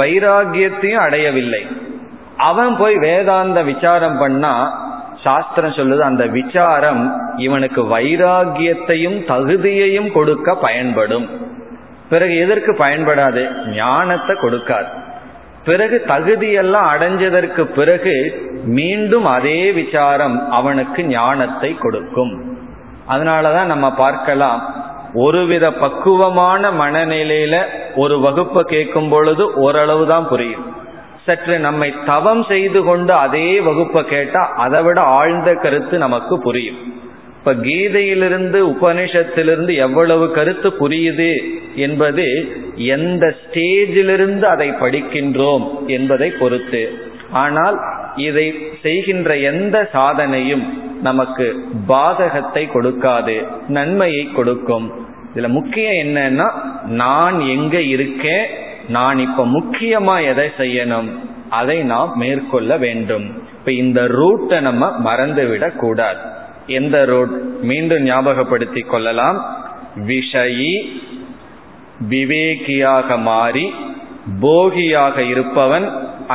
வைராகியத்தையும் அடையவில்லை, அவன் போய் வேதாந்த விசாரம் பண்ணா சாஸ்திரம் சொல்லுது அந்த விசாரம் இவனுக்கு வைராகியத்தையும் தகுதியையும் கொடுக்க பயன்படும். பிறகு எதற்கு பயன்படாது, ஞானத்தை கொடுக்காது. பிறகு தகுதியெல்லாம் அடைஞ்சதற்கு பிறகு மீண்டும் அதே விசாரம் அவனுக்கு ஞானத்தை கொடுக்கும். அதனாலதான் நம்ம பார்க்கலாம், ஒருவித பக்குவமான மனநிலையில ஒரு வகுப்பை கேட்கும் பொழுது ஓரளவு தான் புரியும். சற்று நம்மை தவம் செய்து கொண்டு அதே வகுப்பை கேட்டா அதை விட ஆழ்ந்த கருத்து நமக்கு புரியும். இப்ப கீதையிலிருந்து உபனிஷத்திலிருந்து எவ்வளவு கருத்து புரியுது என்பது எந்த ஸ்டேஜிலிருந்து அதை படிக்கின்றோம் என்பதை பொறுத்து. ஆனால் இதை செய்கின்ற எந்த சாதனையும் நமக்கு பாதகத்தை கொடுக்காது, நன்மையை கொடுக்கும். இதுல முக்கியம் என்னன்னா, நான் எங்க இருக்கேன், நான் இப்ப முக்கியமா எதை செய்யணும், அதை நாம் மேற்கொள்ள வேண்டும். இப்ப இந்த ரூட்டை நம்ம மறந்துவிடக் கூடாது. எந்த ரூட், மீண்டும் ஞாபகப்படுத்தி கொள்ளலாம். விஷயி விவேகியாக மாறி போகியாக இருப்பவன்.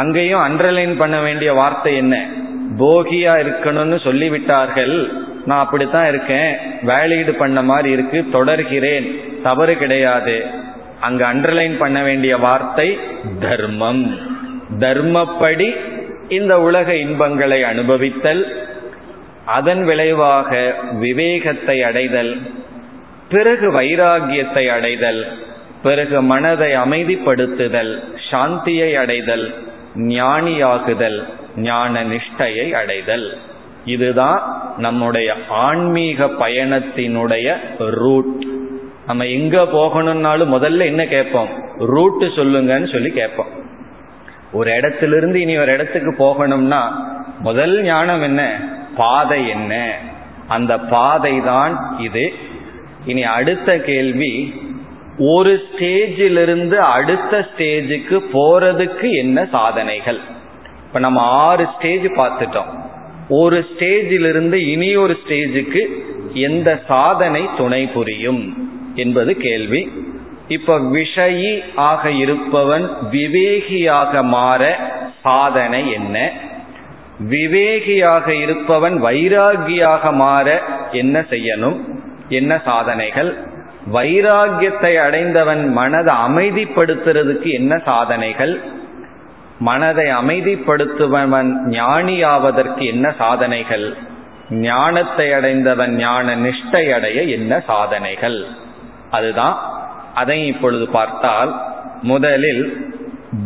அங்கேயும் அண்டர்லைன் பண்ண வேண்டிய வார்த்தை என்ன, போகியா இருக்கணும்னு சொல்லிவிட்டார்கள், நான் அப்படித்தான் இருக்கேன், வேலீடு பண்ண மாதிரி இருக்கு, தொடர்கிறேன், தவறு கிடையாது. அங்கு அண்டர்லைன் பண்ண வேண்டிய வார்த்தை தர்மம். தர்மப்படி இந்த உலக இன்பங்களை அனுபவித்தல், அதன் விளைவாக விவேகத்தை அடைதல், பிறகு வைராகியத்தை அடைதல், பிறகு மனதை அமைதிப்படுத்துதல், சாந்தியை அடைதல், ஞானியாகுதல், ஞான நிஷ்டையை அடைதல். இதுதான் நம்முடைய ஆன்மீக பயணத்தினுடைய ரூட். நம்ம எங்க போகணும்னாலும் முதல்ல என்ன கேட்போம், ரூட்டு சொல்லுங்கன்னு சொல்லி கேட்போம். ஒரு இடத்திலிருந்து இனி ஒரு இடத்துக்கு போகணும்னா முதல் ஞானம் என்ன, பாதை என்ன, அந்த பாதை தான் இது. இனி அடுத்த கேள்வி, ஒரு ஸ்டேஜிலிருந்து அடுத்த ஸ்டேஜுக்கு போறதுக்கு என்ன சாதனைகள். இப்ப நம்ம 6 ஸ்டேஜ் பார்த்துட்டோம். ஒரு ஸ்டேஜிலிருந்து இனி ஒரு ஸ்டேஜுக்கு எந்த சாதனை துணை புரியும் என்பது கேள்வி. இப்ப விஷயி ஆக இருப்பவன் விவேகியாக மாற சாதனை என்ன, விவேகியாக இருப்பவன் வைராகியாக மாற என்ன செய்யணும், என்ன சாதனைகள், வைராகியத்தை அடைந்தவன் மனதை அமைதிப்படுத்துறதுக்கு என்ன சாதனைகள், மனதை அமைதிப்படுத்துபவன் ஞானியாவதற்கு என்ன சாதனைகள், ஞானத்தை அடைந்தவன் ஞான நிஷ்டை அடைய என்ன சாதனைகள், அதுதான் அதை இப்பொழுது பார்த்தால். முதலில்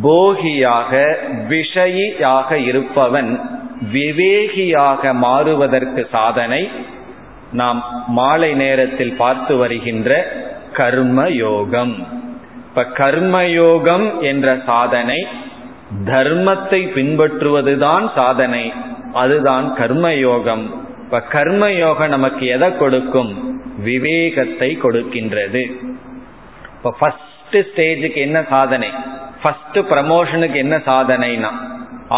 போகியாக விஷயியாக இருப்பவன் விவேகியாக மாறுவதற்கு சாதனை நாம் மாலை நேரத்தில் பார்த்து வருகின்ற கர்மயோகம். இப்ப கர்மயோகம் என்ற சாதனை, தர்மத்தை பின்பற்றுவதுதான் சாதனை, அதுதான் கர்மயோகம். இப்ப கர்மயோகம் நமக்கு எதை கொடுக்கும்? விவேகத்தை கொடுக்கின்றது. இப்ப ஃபர்ஸ்ட் ஸ்டேஜுக்கு என்ன சாதனை, ஃபர்ஸ்ட் ப்ரமோஷனுக்கு என்ன சாதனைனா,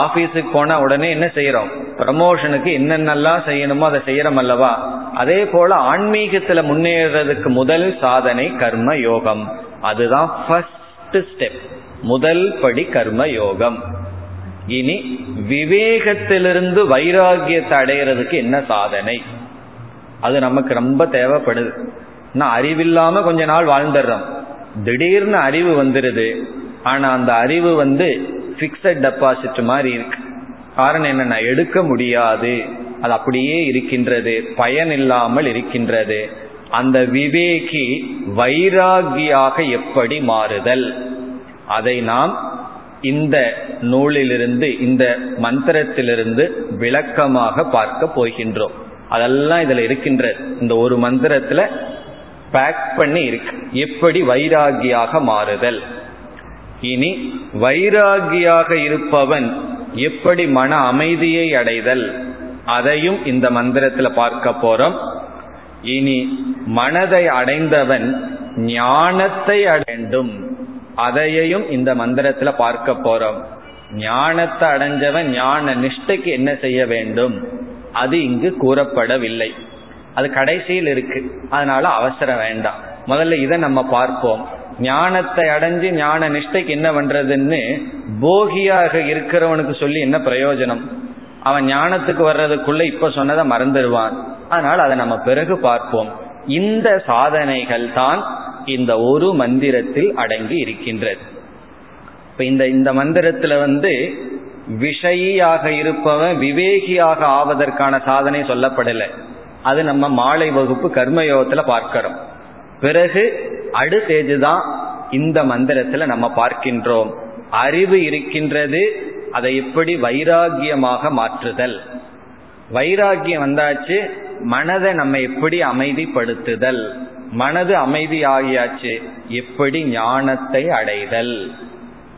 ஆபீஸுக்கு போன உடனே என்ன செய்யறோம், ப்ரமோஷனுக்கு என்னென்னலாம் செய்யணுமோ அதை செய்யறோம் அல்லவா? அதே போல ஆன்மீகத்துல முன்னேறதுக்கு முதல் சாதனை கர்ம யோகம். அதுதான் ஃபர்ஸ்ட் ஸ்டெப், முதல் படி கர்ம யோகம். இனி விவேகத்திலிருந்து வைராகியத்தை அடைகிறதுக்கு என்ன சாதனை, அது நமக்கு ரொம்ப தேவைப்படுது. நான் அறிவில்லாம கொஞ்ச நாள் வாழ்ந்துடுறோம், திடீர்னு அறிவு வந்துடுது. ஆனா அந்த அறிவு பிக்ஸட் டெபாசிட் மாதிரி இருக்கு. காரணம் என்ன, நான் எடுக்க முடியாது, அது அப்படியே இருக்கின்றது, பயன் இல்லாமல் இருக்கின்றது. அந்த விவேகி வைராகியாக எப்படி மாறுதல், அதை நாம் இந்த நூலிலிருந்து, இந்த மந்திரத்திலிருந்து விளக்கமாக பார்க்க போகின்றோம். அதெல்லாம் இதுல இருக்கின்றது, இந்த ஒரு மந்திரத்துல பேக் பண்ணி இருக்கு, எப்படி வைராகியாக மாறுதல். இனி வைராகியாக இருப்பவன் எப்படி மன அமைதியை அடைதல், அதையும் இந்த மந்திரத்தில் பார்க்க போறோம். இனி மனதை அடைந்தவன் ஞானத்தை அடைந்தும், அதையையும் இந்த மந்திரத்தில் பார்க்க போறோம். ஞானத்தை அடைஞ்சவன் ஞான நிஷ்டைக்கு என்ன செய்ய வேண்டும், அது இங்கு கூறப்படவில்லை, அது கடைசியில் இருக்கு, அதனால அவசரம் வேண்டாம். முதல்ல இதை நம்ம பார்ப்போம். ஞானத்தை அடைஞ்சு ஞான நிஷ்டைக்கு என்ன பண்றதுன்னு போகியாக இருக்கிறவனுக்கு சொல்லி என்ன பிரயோஜனம், அவன் ஞானத்துக்கு வர்றதுக்குள்ள இப்ப சொன்னதை மறந்துடுவான். அதனால் அதை நம்ம பிறகு பார்ப்போம். இந்த சாதனைகள் தான் இந்த ஒரு மந்திரத்தில் அடங்கி இருக்கின்றது. இப்ப இந்த மந்திரத்துல விஷயியாக இருப்பவன் விவேகியாக ஆவதற்கான சாதனை சொல்லப்படலை, அது நம்ம மாலை வகுப்பு கர்மயோகத்துல பார்க்கிறோம். பிறகு அடுத்தது தான் இந்த மந்திரத்துல நம்ம பார்க்கின்றோம், அறிவு இருக்கின்றது, அதை எப்படி வைராகியமாக மாற்றுதல். வைராகியம் வந்தாச்சு, மனதை நம்ம எப்படி அமைதிப்படுத்துதல், மனது அமைதியாகியாச்சு, எப்படி ஞானத்தை அடைதல்,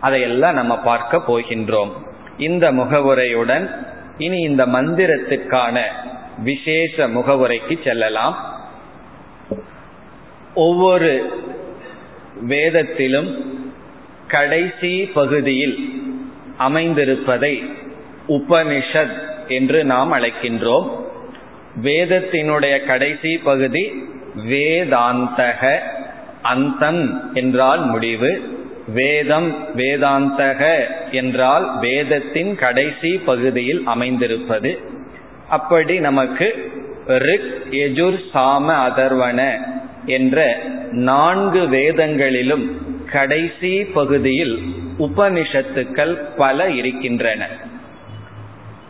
அதையெல்லாம் நம்ம பார்க்க போகின்றோம். இந்த முகவுரையுடன் இனி இந்த மந்திரத்துக்கான விசேஷ முகவுரைக்கு செல்லலாம். ஒவ்வொரு வேதத்திலும் கடைசி பகுதியில் அமைந்திருப்பதை உபனிஷத் என்று நாம் அழைக்கின்றோம். வேதத்தினுடைய கடைசி பகுதி வேதாந்தக, அந்தம் என்றால் முடிவு, வேதம் வேதாந்தக என்றால் வேதத்தின் கடைசி பகுதியில் அமைந்திருப்பது. அப்படி நமக்கு ரிக், யஜுர், சாம, அதர்வண என்ற நான்கு வேதங்களிலும் கடைசி பகுதியில் உபனிஷத்துக்கள் பல இருக்கின்றன.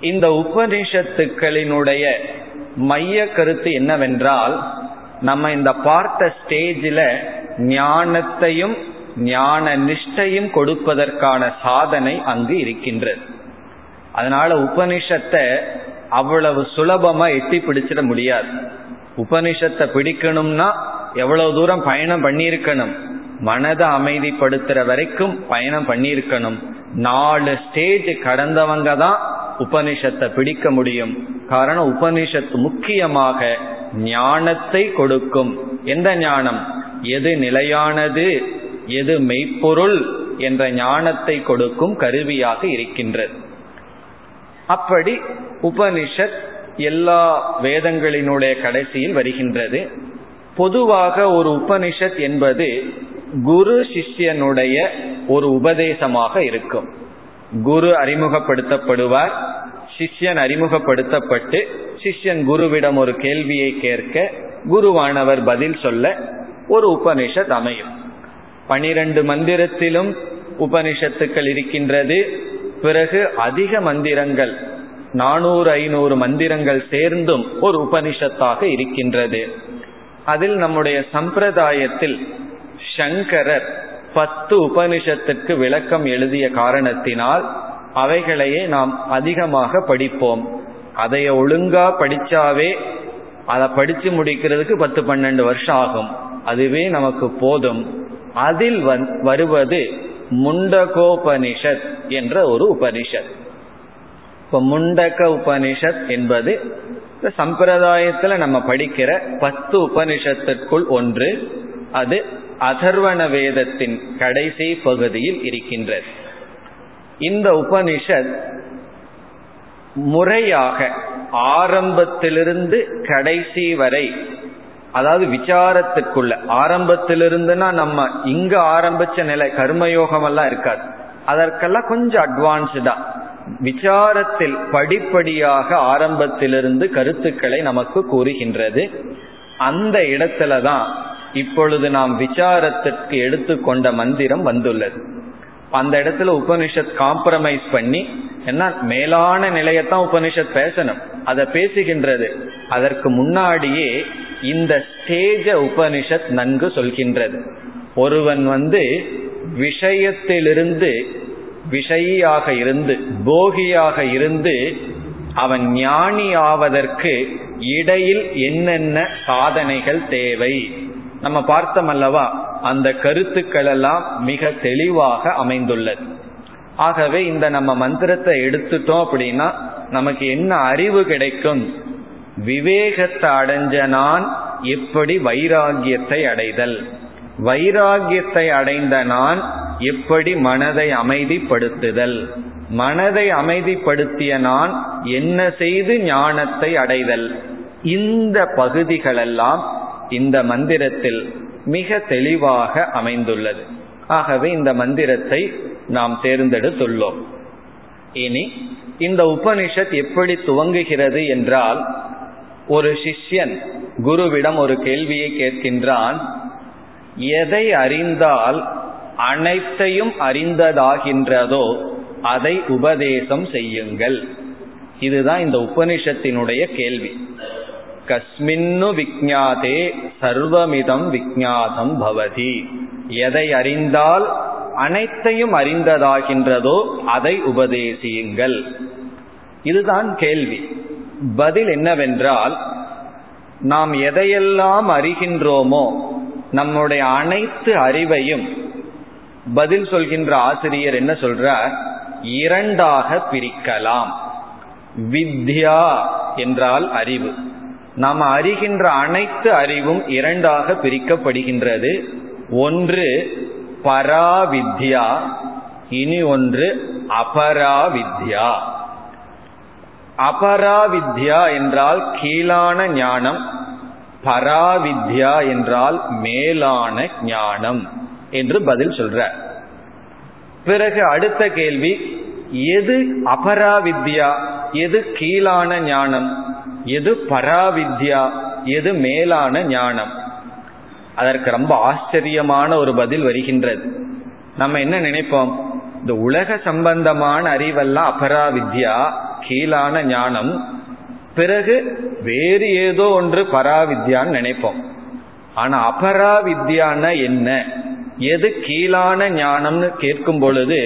இந்த உபனிஷத்துக்களினுடைய மைய கருத்து என்னவென்றால், நம்ம இந்த பார்த்த ஸ்டேஜில் ஞானத்தையும் ஞான நிஷ்டையும் கொடுப்பதற்கான சாதனை அங்கு இருக்கின்றது. அதனால உபனிஷத்தை அவ்வளவு சுலபமா எட்டி பிடிச்சிட முடியாது. உபனிஷத்தை பிடிக்கணும்னா எவ்வளவு தூரம் பயணம் பண்ணியிருக்கணும், மனதை அமைதிப்படுத்துற வரைக்கும் பயணம் பண்ணியிருக்கணும். 4 ஸ்டேஜ் கடந்தவங்க தான் உபனிஷத்தை பிடிக்க முடியும். காரணம், உபனிஷத்து முக்கியமாக ஞானத்தை கொடுக்கும். எந்த ஞானம், எது நிலையானது, எது மெய்ப்பொருள் என்ற ஞானத்தை கொடுக்கும் கருவியாக இருக்கின்றது. அப்படி உபனிஷத் எல்லா வேதங்களினுடைய கடைசியில் வருகின்றது. பொதுவாக ஒரு உபனிஷத் என்பது குரு சிஷ்யனுடைய ஒரு உபதேசமாக இருக்கும். குரு அறிமுகப்படுத்தப்படுவார், சிஷ்யன் அறிமுகப்படுத்தப்பட்டு சிஷ்யன் குருவிடம் ஒரு கேள்வியை கேட்க, குருவானவர் பதில் சொல்ல ஒரு உபனிஷத் அமையும். 12 மந்திரத்திலும் உபனிஷத்துக்கள் இருக்கின்றது. பிறகு அதிக மந்திரங்கள், 400-500 மந்திரங்கள் சேர்ந்தும் ஒரு உபனிஷத்தாக இருக்கின்றது. அதில் நம்முடைய சம்பிரதாயத்தில் சங்கரர் 10 உபனிஷத்துக்கு விளக்கம் எழுதிய காரணத்தினால் அவைகளையே நாம் அதிகமாக படிப்போம். அதைய ஒழுங்கா படிச்சாவே அதை படிச்சு முடிக்கிறதுக்கு 10-12 வருஷம் ஆகும். அதுவே நமக்கு போதும். அதில் வருவது முண்டகோபனிஷத் என்ற ஒரு உபனிஷத். இப்போ முண்டக உபனிஷத் என்பது சம்பிரதாயத்துல நம்ம படிக்கிற 10 உபனிஷத்திற்குள் ஒன்று. அது அதர்வண வேதத்தின் கடைசி பகுதியில் இருக்கின்றது. இந்த உபனிஷத் முறையாக ஆரம்பத்திலிருந்து கடைசி வரை, அதாவது விசாரத்திற்குள்ள ஆரம்பத்திலிருந்துனா நம்ம இங்க ஆரம்பிச்ச நிலை கர்மயோகம் எல்லாம் இருக்காது, அதற்கெல்லாம் கொஞ்சம் அட்வான்ஸ்டா விசாரத்தில் படிப்படியாக ஆரம்பத்திலிருந்து கருத்துக்களை நமக்கு கூறுகின்றது. அந்த இடத்துலதான் இப்பொழுது நாம் விசாரத்திற்கு எடுத்துக்கொண்ட மந்திரம் வந்துள்ளது. அந்த இடத்துல உபனிஷத் காம்ப்ரமைஸ் பண்ணி, ஏன்னா மேலான நிலையத்தான் உபனிஷத் பேசணும், அதை பேசுகின்றது. அதற்கு முன்னாடியே இந்த ஸ்டேஜ உபனிஷத் நன்கு சொல்கின்றது. ஒருவன் விஷயத்திலிருந்து, விஷயாக இருந்து, போகியாக இருந்து அவன் ஞானி ஆவதற்கு இடையில் என்னென்ன சாதனைகள் தேவை நம்ம பார்த்தோம் அல்லவா. அந்த கருத்துக்கள் எல்லாம் மிக தெளிவாக அமைந்துள்ளது. ஆகவே இந்த நம்ம மந்திரத்தை எடுத்துட்டோம் அப்படின்னா நமக்கு என்ன அறிவு கிடைக்கும்? விவேகத்தை அடைஞ்ச நான் எப்படி வைராகியத்தை அடைதல், வைராகியத்தை அடைந்த நான் எப்படி மனதை அமைதிப்படுத்துதல், மனதை அமைதிப்படுத்திய நான் என்ன செய்து ஞானத்தை அடைதல், இந்த பகுதிகளெல்லாம் இந்த மந்திரத்தில் மிக தெளிவாக அமைந்துள்ளது. ஆகவே இந்த மந்திரத்தை நாம் தேர்ந்தெடுத்துள்ளோம். இனி இந்த உபனிஷத் எப்படி துவங்குகிறது என்றால், ஒரு சிஷ்யன் குருவிடம் ஒரு கேள்வியை கேட்கின்றான். எதை அறிந்தால் அனைத்தையும் அறிந்ததாகின்றதோ அதை உபதேசம் செய்யுங்கள். இதுதான் இந்த உபனிஷத்தினுடைய கேள்வி. கஸ்மின்னு விஜ்ஞாதே சர்வமிதம் விஜ்ஞாதம் பவதி. எதை அறிந்தால் அனைத்தையும் அறிந்ததாகின்றதோ அதை உபதேசியுங்கள். இதுதான் கேள்வி. பதில் என்னவென்றால், நாம் எதையெல்லாம் அறிகின்றோமோ நம்முடைய அனைத்து அறிவையும் பதில் சொல்கின்ற ஆசிரியர் என்ன சொல்றார்? இரண்டாக பிரிக்கலாம். வித்யா என்றால் அறிவு. நாம் அறிகின்ற அனைத்து அறிவும் இரண்டாக பிரிக்கப்படுகின்றது. ஒன்று பராவித்யா, இனி ஒன்று அபராவித்யா. அபராவித்யா என்றால் கீழான ஞானம், பராவித்யா என்றால் மேலான ஞானம் என்று பதில் சொல்றார். பிறகு அடுத்த கேள்வி, எது அபராவித்யா, எது கீழான ஞானம், எது பராவித்யா, எது மேலான ஞானம்? அதற்கு ரொம்ப ஆச்சரியமான ஒரு பதில் வருகின்றது. நம்ம என்ன நினைப்போம்? இந்த உலக சம்பந்தமான அறிவெல்லாம் அபராவித்யா, கீழான ஞானம். பிறகு வேறு ஏதோ ஒன்று பராவித்யான்னு நினைப்போம். ஆனா அபராவித்யான்னா என்ன, எது கீழான ஞானம்னு கேட்கும் பொழுது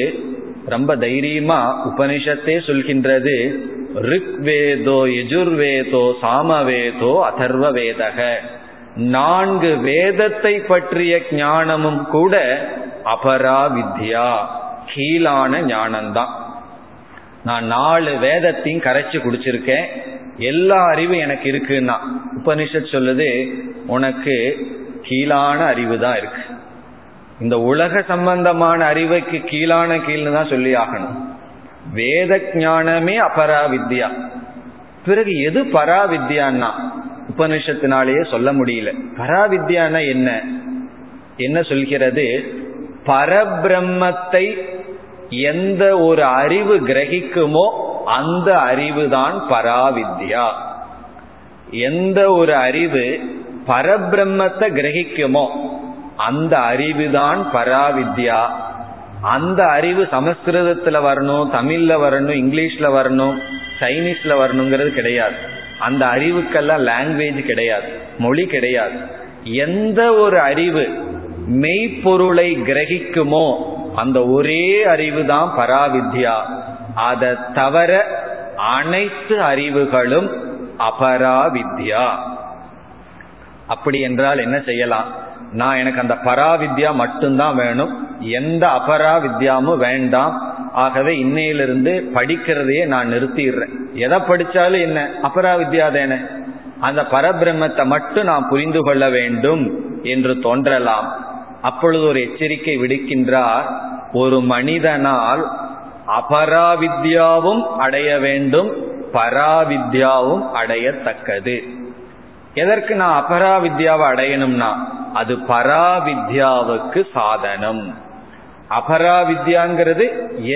ரொம்ப தைரியமா உபனிஷத்தே சொல்கின்றது. ரிக்வேதோ யஜுர்வேதோ சாமவேதோ அதர்வ வேதக, 4 வேதத்தை பற்றிய ஞானமும் கூட அபராவித்யா, கீழான ஞானம்தான். நான் 4 வேதத்தையும் கரைச்சி குடிச்சிருக்கேன், எல்லா அறிவும் எனக்கு இருக்குன்னா உபனிஷத் சொல்லுது உனக்கு கீழான அறிவு தான் இருக்கு. இந்த உலக சம்பந்தமான அறிவுக்கு கீழான கீழ்னு தான் சொல்லி ஆகணும். வேத ஞானமே அபராவித்யா. பிறகு எது பராவித்யான்னா உபனிஷத்தினாலேயே சொல்ல முடியல. பராவித்யான்னா என்ன என்ன சொல்கிறது? பரபிரம்மத்தை எந்த ஒரு அறிவு கிரகிக்குமோ அந்த அறிவுதான் பராவித்யா. எந்த ஒரு அறிவு பரபிரம்மத்தை கிரகிக்குமோ அந்த அறிவுதான் பராவித்யா. அந்த அறிவு சமஸ்கிருதத்துல வரணும், தமிழ்ல வரணும், இங்கிலீஷ்ல வரணும், சைனீஸ்ல வரணுங்கிறது கிடையாது. அந்த அறிவுக்கெல்லாம் லாங்குவேஜ் கிடையாது, மொழி கிடையாது. எந்த ஒரு அறிவு மெய்ப்பொருளை கிரகிக்குமோ அந்த ஒரே அறிவு தான் பராவித்யா. அதை தவிர அனைத்து அறிவுகளும் அபராவித்யா. அப்படி என்றால் என்ன செய்யலாம்? நான் எனக்கு அந்த பராவித்யா மட்டும்தான் வேணும், எந்த அபராவித்யாவும் வேண்டாம், ஆகவே இன்னையிலிருந்து படிக்கிறதையே நான் நிறுத்திடுறேன். எதை படிச்சாலும் என்ன அபராவித்யா தானே, அந்த பரபிரம்மத்தை மட்டும் நான் புரிந்து கொள்ள வேண்டும் என்று தோன்றலாம். அப்பொழுது ஒரு எச்சரிக்கை விடுக்கின்றார், ஒரு மனிதனால் அபராவித்யாவும் அடைய வேண்டும், பராவித்யாவும் அடையத்தக்கது. எதற்கு நான் அபராவித்யாவை அடையணும்னா அது பராவித்யாவுக்கு சாதனம். அபராவித்யாங்கிறது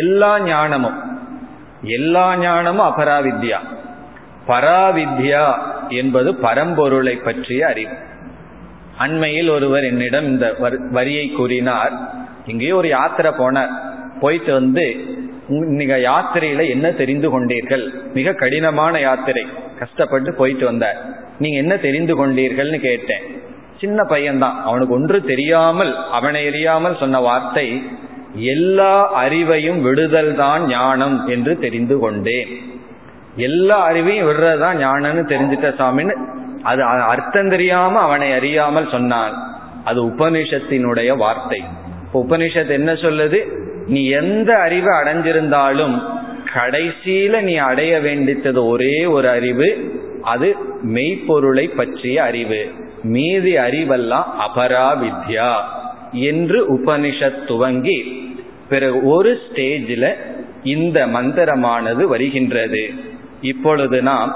எல்லா ஞானமும், எல்லா ஞானமும் அபராவித்யா. பராவித்யா என்பது பரம்பொருளை பற்றிய அறிவு. அண்மையில் ஒருவர் என்னிடம் இந்த வரியை கூறினார். இங்கே ஒரு யாத்திரை போனார், போயிட்டு வந்து நீங்க யாத்திரையில என்ன தெரிந்து கொண்டீர்கள், மிக கடினமான யாத்திரை, கஷ்டப்பட்டு போயிட்டு வந்தார், நீங்க என்ன தெரிந்து கொண்டீர்கள்னு கேட்டேன். சின்ன பையன்தான், அவனுக்கு ஒன்று தெரியாமல், அவனை அறியாமல் சொன்ன வார்த்தை, எல்லா அறிவையும் விடுதல் தான் ஞானம் என்று தெரிந்து கொண்டேன். எல்லா அறிவையும் விடுறதுதான் ஞானம்னு தெரிஞ்சிட்ட சாமின்னு அது அர்த்தம் தெரியாம அவனை அறியாமல் சொன்னான். அது உபனிஷத்தினுடைய வார்த்தை. உபனிஷத்து என்ன சொல்லுது? நீ எந்த அறிவை அடைஞ்சிருந்தாலும் கடைசியில நீ அடைய வேண்டித்தது ஒரே ஒரு அறிவு, அது மெய்ப்பொருளை பற்றிய அறிவு. மீதி அறிவெல்லாம் அபராவித்யா என்று உபனிஷத் துவங்கி பிறகு ஒரு ஸ்டேஜில் இந்த மந்திரமானது வருகின்றது. இப்பொழுது நாம்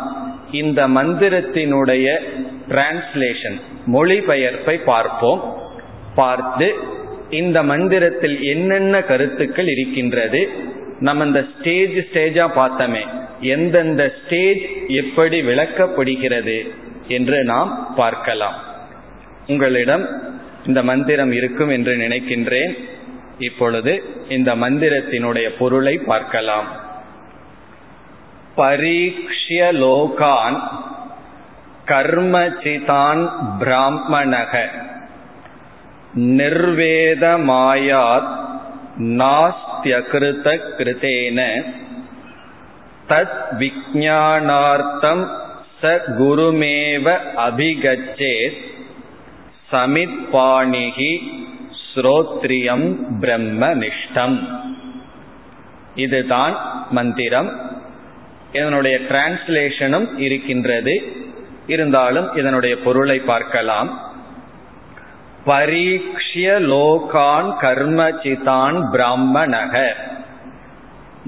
இந்த மந்திரத்தினுடைய டிரான்ஸ்லேஷன், மொழிபெயர்ப்பை பார்ப்போம். பார்த்து இந்த மந்திரத்தில் என்னென்ன கருத்துக்கள் இருக்கின்றது, நம்ம இந்த ஸ்டேஜா பார்த்தமே, எந்தெந்த ஸ்டேஜ் எப்படி விளக்கப்படுகிறது என்று நாம் பார்க்கலாம். உங்களிடம் இந்த மந்திரம் இருக்கும் என்று நினைக்கின்றேன். இப்பொழுது இந்த மந்திரத்தினுடைய பொருளை பார்க்கலாம். பரீக்ஷ்ய லோகான் கர்மசிதான் பிராமணக நிர்வேத மாயாத் நாஸ்த்யக்ருத கிருதேன தத் விஞ்ஞானார்த்தம் ச குருமேவ அபிகச்சேத் சமித்பாணிஹி ஸ்ரோத்ரியம் பிரம்மனிஷ்டம். இதுதான் மந்திரம். இதனுடைய டிரான்ஸ்லேஷனும் இருக்கின்றது, இருந்தாலும் இதனுடைய பொருளை பார்க்கலாம். பரீக்ஷ்ய லோகான் கர்மசிதான் பிராமணக.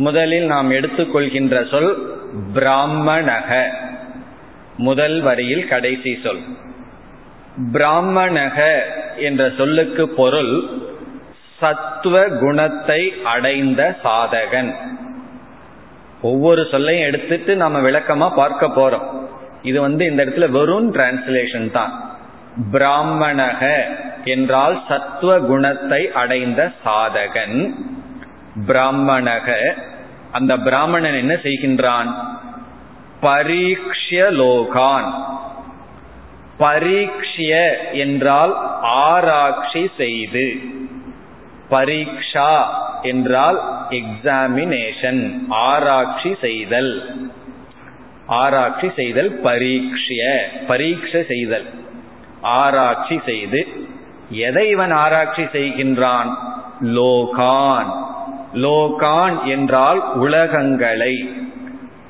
முதலில் நாம் எடுத்துக்கொள்கின்ற சொல் பிராமணக, முதல் வரியில் கடைசி சொல். பிராமணக என்ற சொல்லுக்கு பொருள் சத்துவ குணத்தை அடைந்த சாதகன். ஒவ்வொரு சொல்லையும் எடுத்துட்டு நாம விளக்கமா பார்க்க போறோம். இது இந்த இடத்துல வெறும் டிரான்ஸ்லேஷன் தான். பிராமணக என்றால் சத்துவ குணத்தை அடைந்த சாதகன். பிராமணக, அந்த பிராமணன் என்ன செய்கின்றான்? பரீக்ஷ்ய லோகான். பரீக்ஷ்ய என்றால் ஆராய்ச்சி செய்து, பரீக்ஷா என்றால் எக்ஸாமினேஷன், ஆராய்ச்சி செய்தல். ஆராய்ச்சி செய்தல் பரீக்ஷ்ய, பரீட்சை செய்தல், ஆராய்ச்சி செய்து. எதை இவன் ஆராய்ச்சி செய்கின்றான்? லோகான். லோகான் என்றால் உலகங்களை,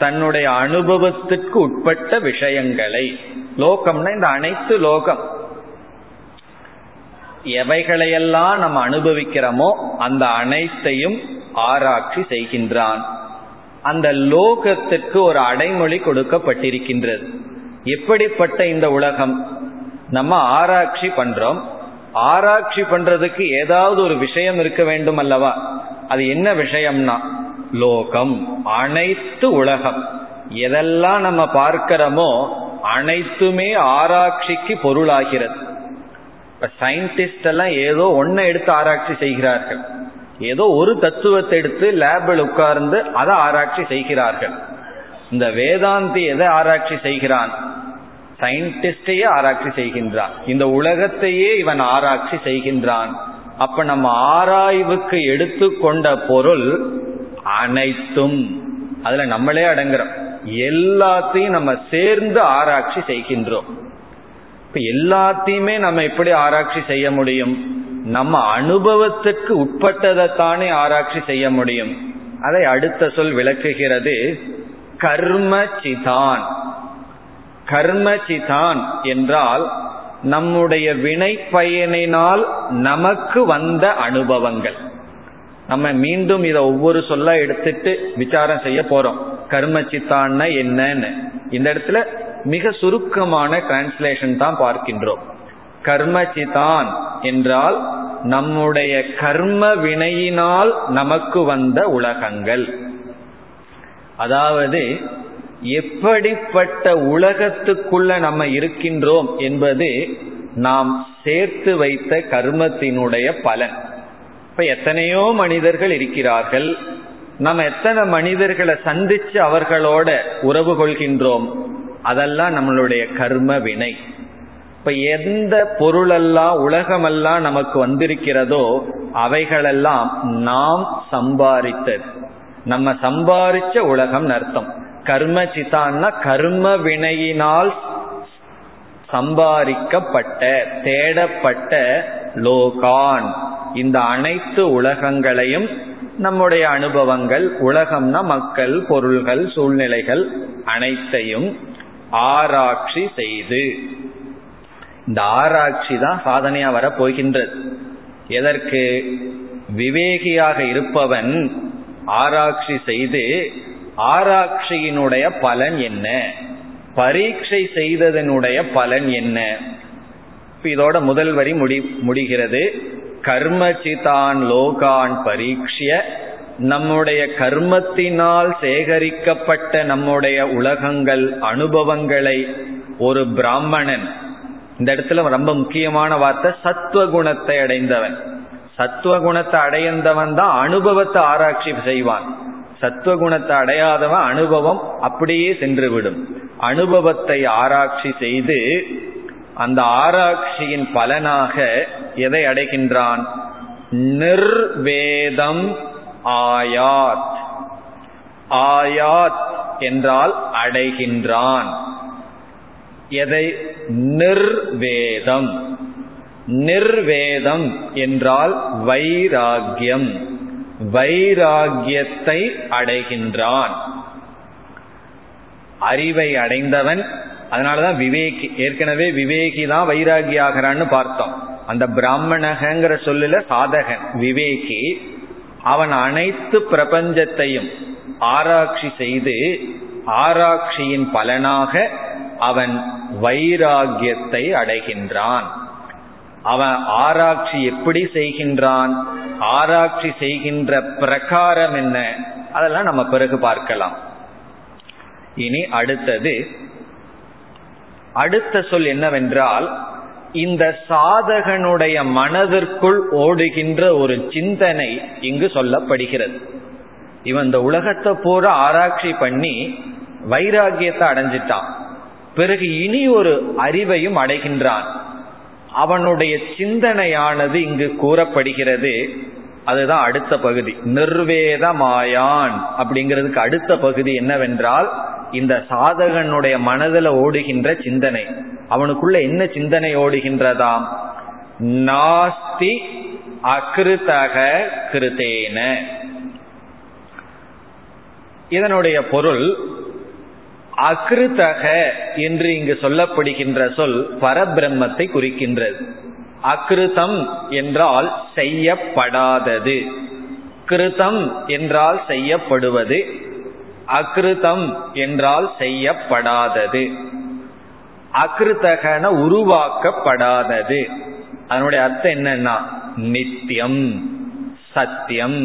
தன்னுடைய அனுபவத்திற்கு உட்பட்ட விஷயங்களை. லோகம்னா இந்த அனைத்து லோகம், எவைகளையெல்லாம் நம்ம அனுபவிக்கிறோமோ அந்த அனைத்தையும் ஆராய்ச்சி செய்கின்றான். அந்த லோகத்திற்கு ஒரு அடைமொழி கொடுக்கப்பட்டிருக்கின்றது. எப்படிப்பட்ட இந்த உலகம்? நம்ம ஆராய்ச்சி பண்றோம், ஆராய்ச்சி பண்றதுக்கு ஏதாவது ஒரு விஷயம் இருக்க வேண்டும் அல்லவா? அது என்ன விஷயம்னா லோகம், அனைத்து உலகம், எதெல்லாம் நம்ம பார்க்கிறோமோ அனைத்துமே ஆராய்ச்சிக்கு பொருளாகிறது. சயின்டிஸ்ட் எல்லாம் ஏதோ ஒன்றை எடுத்து ஆராய்ச்சி செய்கிறார்கள், ஏதோ ஒரு தத்துவத்தை எடுத்து லேபில் உட்கார்ந்து அதை ஆராய்ச்சி செய்கிறார்கள். இந்த வேதாந்தி எதை ஆராய்ச்சி செய்கிறான்? சயின்டிஸ்டையே ஆராய்ச்சி செய்கின்றான், இந்த உலகத்தையே இவன் ஆராய்ச்சி செய்கின்றான். அப்ப நம்ம ஆராய்வுக்கு எடுத்துக்கொண்ட பொருள் அனைத்தும் அதுல நம்மளே அடங்குறோம், எல்லாத்தையும் நம்ம சேர்ந்து ஆராய்ச்சி செய்கின்றோம். இப்ப எல்லாத்தையுமே நம்ம எப்படி ஆராய்ச்சி செய்ய முடியும்? நம்ம அனுபவத்துக்கு உட்பட்டதைத்தானே ஆராய்ச்சி செய்ய முடியும். அதை அடுத்த சொல் விளக்குகிறது. கர்மசிதான். கர்மசிதான் என்றால் நம்முடைய வினை பயனினால் நமக்கு வந்த அனுபவங்கள். நம்ம மீண்டும் இதை ஒவ்வொரு சொல்ல எடுத்துட்டு விசாரம் செய்ய போறோம். கர்மசித்தான்னா என்னன்னு இந்த இடத்துல மிக சுருக்கமான டிரான்ஸ்லேஷன் தான் பார்க்கின்றோம். கர்மசிதான் என்றால் நம்முடைய கர்ம வினையினால் நமக்கு வந்த உலகங்கள். அதாவது எப்படிப்பட்ட உலகத்துக்குள்ள நம்ம இருக்கின்றோம் என்பது நாம் சேர்த்து வைத்த கர்மத்தினுடைய பலன். இப்ப எத்தனையோ மனிதர்கள் இருக்கிறார்கள், நம்ம எத்தனை மனிதர்களை சந்திச்சு அவர்களோட உறவு கொள்கின்றோம், அதெல்லாம் நம்மளுடைய கர்ம வினை. இப்ப எந்த பொருளெல்லாம் உலகமெல்லாம் நமக்கு வந்திருக்கிறதோ அவைகளெல்லாம் நாம் சம்பாதித்தது, நம்ம சம்பாதிச்ச உலகம் அர்த்தம். கர்மசிதான்னா கர்ம வினையினால் சம்பாதிக்கப்பட்ட தேடப்பட்ட லோகான், இந்த அனைத்து உலகங்களையும் நம்முடைய அனுபவங்கள், உலகம்னா மக்கள், பொருள்கள், சூழ்நிலைகள் அனைத்தையும் ஆராய்ச்சி செய்து. இந்த ஆராய்ச்சி தான் சாதனையா வர போகின்றது. எதற்கு? விவேகியாக இருப்பவன் ஆராய்ச்சி செய்து ஆராய்ச்சியினுடைய பலன் என்ன, பரீட்சை செய்ததனுடைய பலன் என்ன. இதோட முதல் வரி முடிகிறது. கர்மசிதான் லோகான் பரீட்சிய, நம்முடைய கர்மத்தினால் சேகரிக்கப்பட்ட நம்முடைய உலகங்கள் அனுபவங்களை ஒரு பிராமணன், இந்த இடத்துல ரொம்ப முக்கியமான வார்த்தை சத்துவகுணத்தை அடைந்தவன். சத்துவகுணத்தை அடைந்தவன் தான் அனுபவத்தை ஆராய்ச்சி செய்வான். சத்துவகுணத்தை அடையாதவன் அனுபவம் அப்படியே சென்றுவிடும். அனுபவத்தை ஆராய்ச்சி செய்து அந்த ஆராய்ச்சியின் பலனாக எதை அடைகின்றான்? நிர்வேதம் ஆயாத். ஆயாத் என்றால் அடைகின்றான். எதை? நிர்வேதம். நிர்வேதம் என்றால் வைராகியம், வைராகியத்தை அடைகின்றான். அறிவை அடைந்தவன். அதனாலதான் விவேகி, ஏற்கனவே விவேகி தான் வைராகி ஆகிறான்னு பார்த்தோம். அந்த பிராமணகங்கிற சொல்லுல சாதகன் விவேகி, அவன் அனைத்து பிரபஞ்சத்தையும் ஆராய்ச்சி செய்து ஆராய்ச்சியின் பலனாக அவன் வைராகியத்தை அடைகின்றான். அவன் ஆராய்ச்சி எப்படி செய்கின்றான், ஆராய்ச்சி செய்கின்ற பிரகாரம் என்ன, அதெல்லாம் நம்ம பிறகு பார்க்கலாம். இனி அடுத்த சொல் என்னவென்றால், இந்த சாதகனுடைய மனதிற்குள் ஓடுகின்ற ஒரு சிந்தனை இங்கு சொல்லப்படுகிறது. இவன் இந்த உலகத்தை பூரா ஆராய்ச்சி பண்ணி வைராகியத்தை அடைஞ்சிட்டான். பிறகு இனி ஒரு அறிவையும் அடைகின்றான். அவனுடைய சிந்தனையானது இங்கு கூறப்படுகிறது. அதுதான் அடுத்த பகுதி. நிர்வேதமாயான் அப்படிங்கிறதுக்கு அடுத்த பகுதி என்னவென்றால், இந்த சாதகனுடைய மனதில் ஓடுகின்ற சிந்தனை, அவனுக்குள்ள என்ன சிந்தனை ஓடுகின்றதாம்? நாஸ்தி அகிருதக கிருதேன. இதனுடைய பொருள், அகிருதக என்று இங்கு சொல்லப்படுகின்ற சொல் பரபிரம்மத்தை குறிக்கின்றது. அகிருதம் என்றால் செய்யப்படாதது, கிருதம் என்றால் செய்யப்படுவது, அகிருதம் என்றால் செய்யப்படாதது. அகிருதகன உருவாக்கப்படாதது. அதனுடைய அர்த்தம் என்னன்னா நித்தியம், சத்தியம்.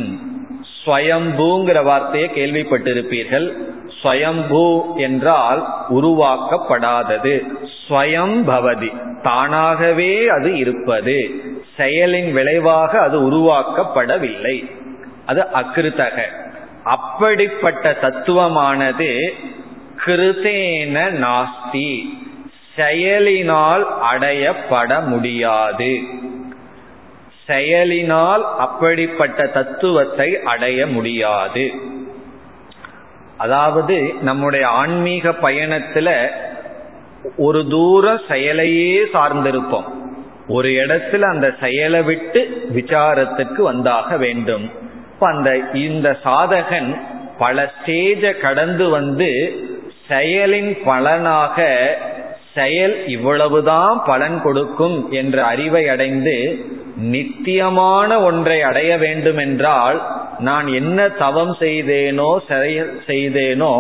ஸ்வயம்பூங்கிற வார்த்தையை கேள்விப்பட்டிருப்பீர்கள். ஸ்வயம்பூ என்றால் உருவாக்கப்படாதது, ஸ்வயம் பவதி, தானாகவே அது இருப்பது, செயலின் விளைவாக அது உருவாக்கப்படவில்லை, அது அகிருதக. அப்படிப்பட்ட தத்துவமானது கிருதேன நாஸ்தி, செயலினால் அடையப்பட முடியாது. செயலினால் அப்படிப்பட்ட தத்துவத்தை அடைய முடியாது. அதாவது நம்முடைய ஆன்மீக பயணத்துல ஒரு தூர செயலையே சார்ந்திருப்போம். ஒரு இடத்துல அந்த செயலை விட்டு விசாரத்துக்கு வந்தாக வேண்டும். அந்த இந்த சாதகன் பல ஸ்டேஜை கடந்து வந்து செயலின் பலனாக செயல் இவ்வளவுதான் பலன் கொடுக்கும் என்ற அறிவை அடைந்து நித்தியமான ஒன்றை அடைய வேண்டும் என்றால் நான் என்ன தவம் செய்தேனோ செயல் செய்தேனோ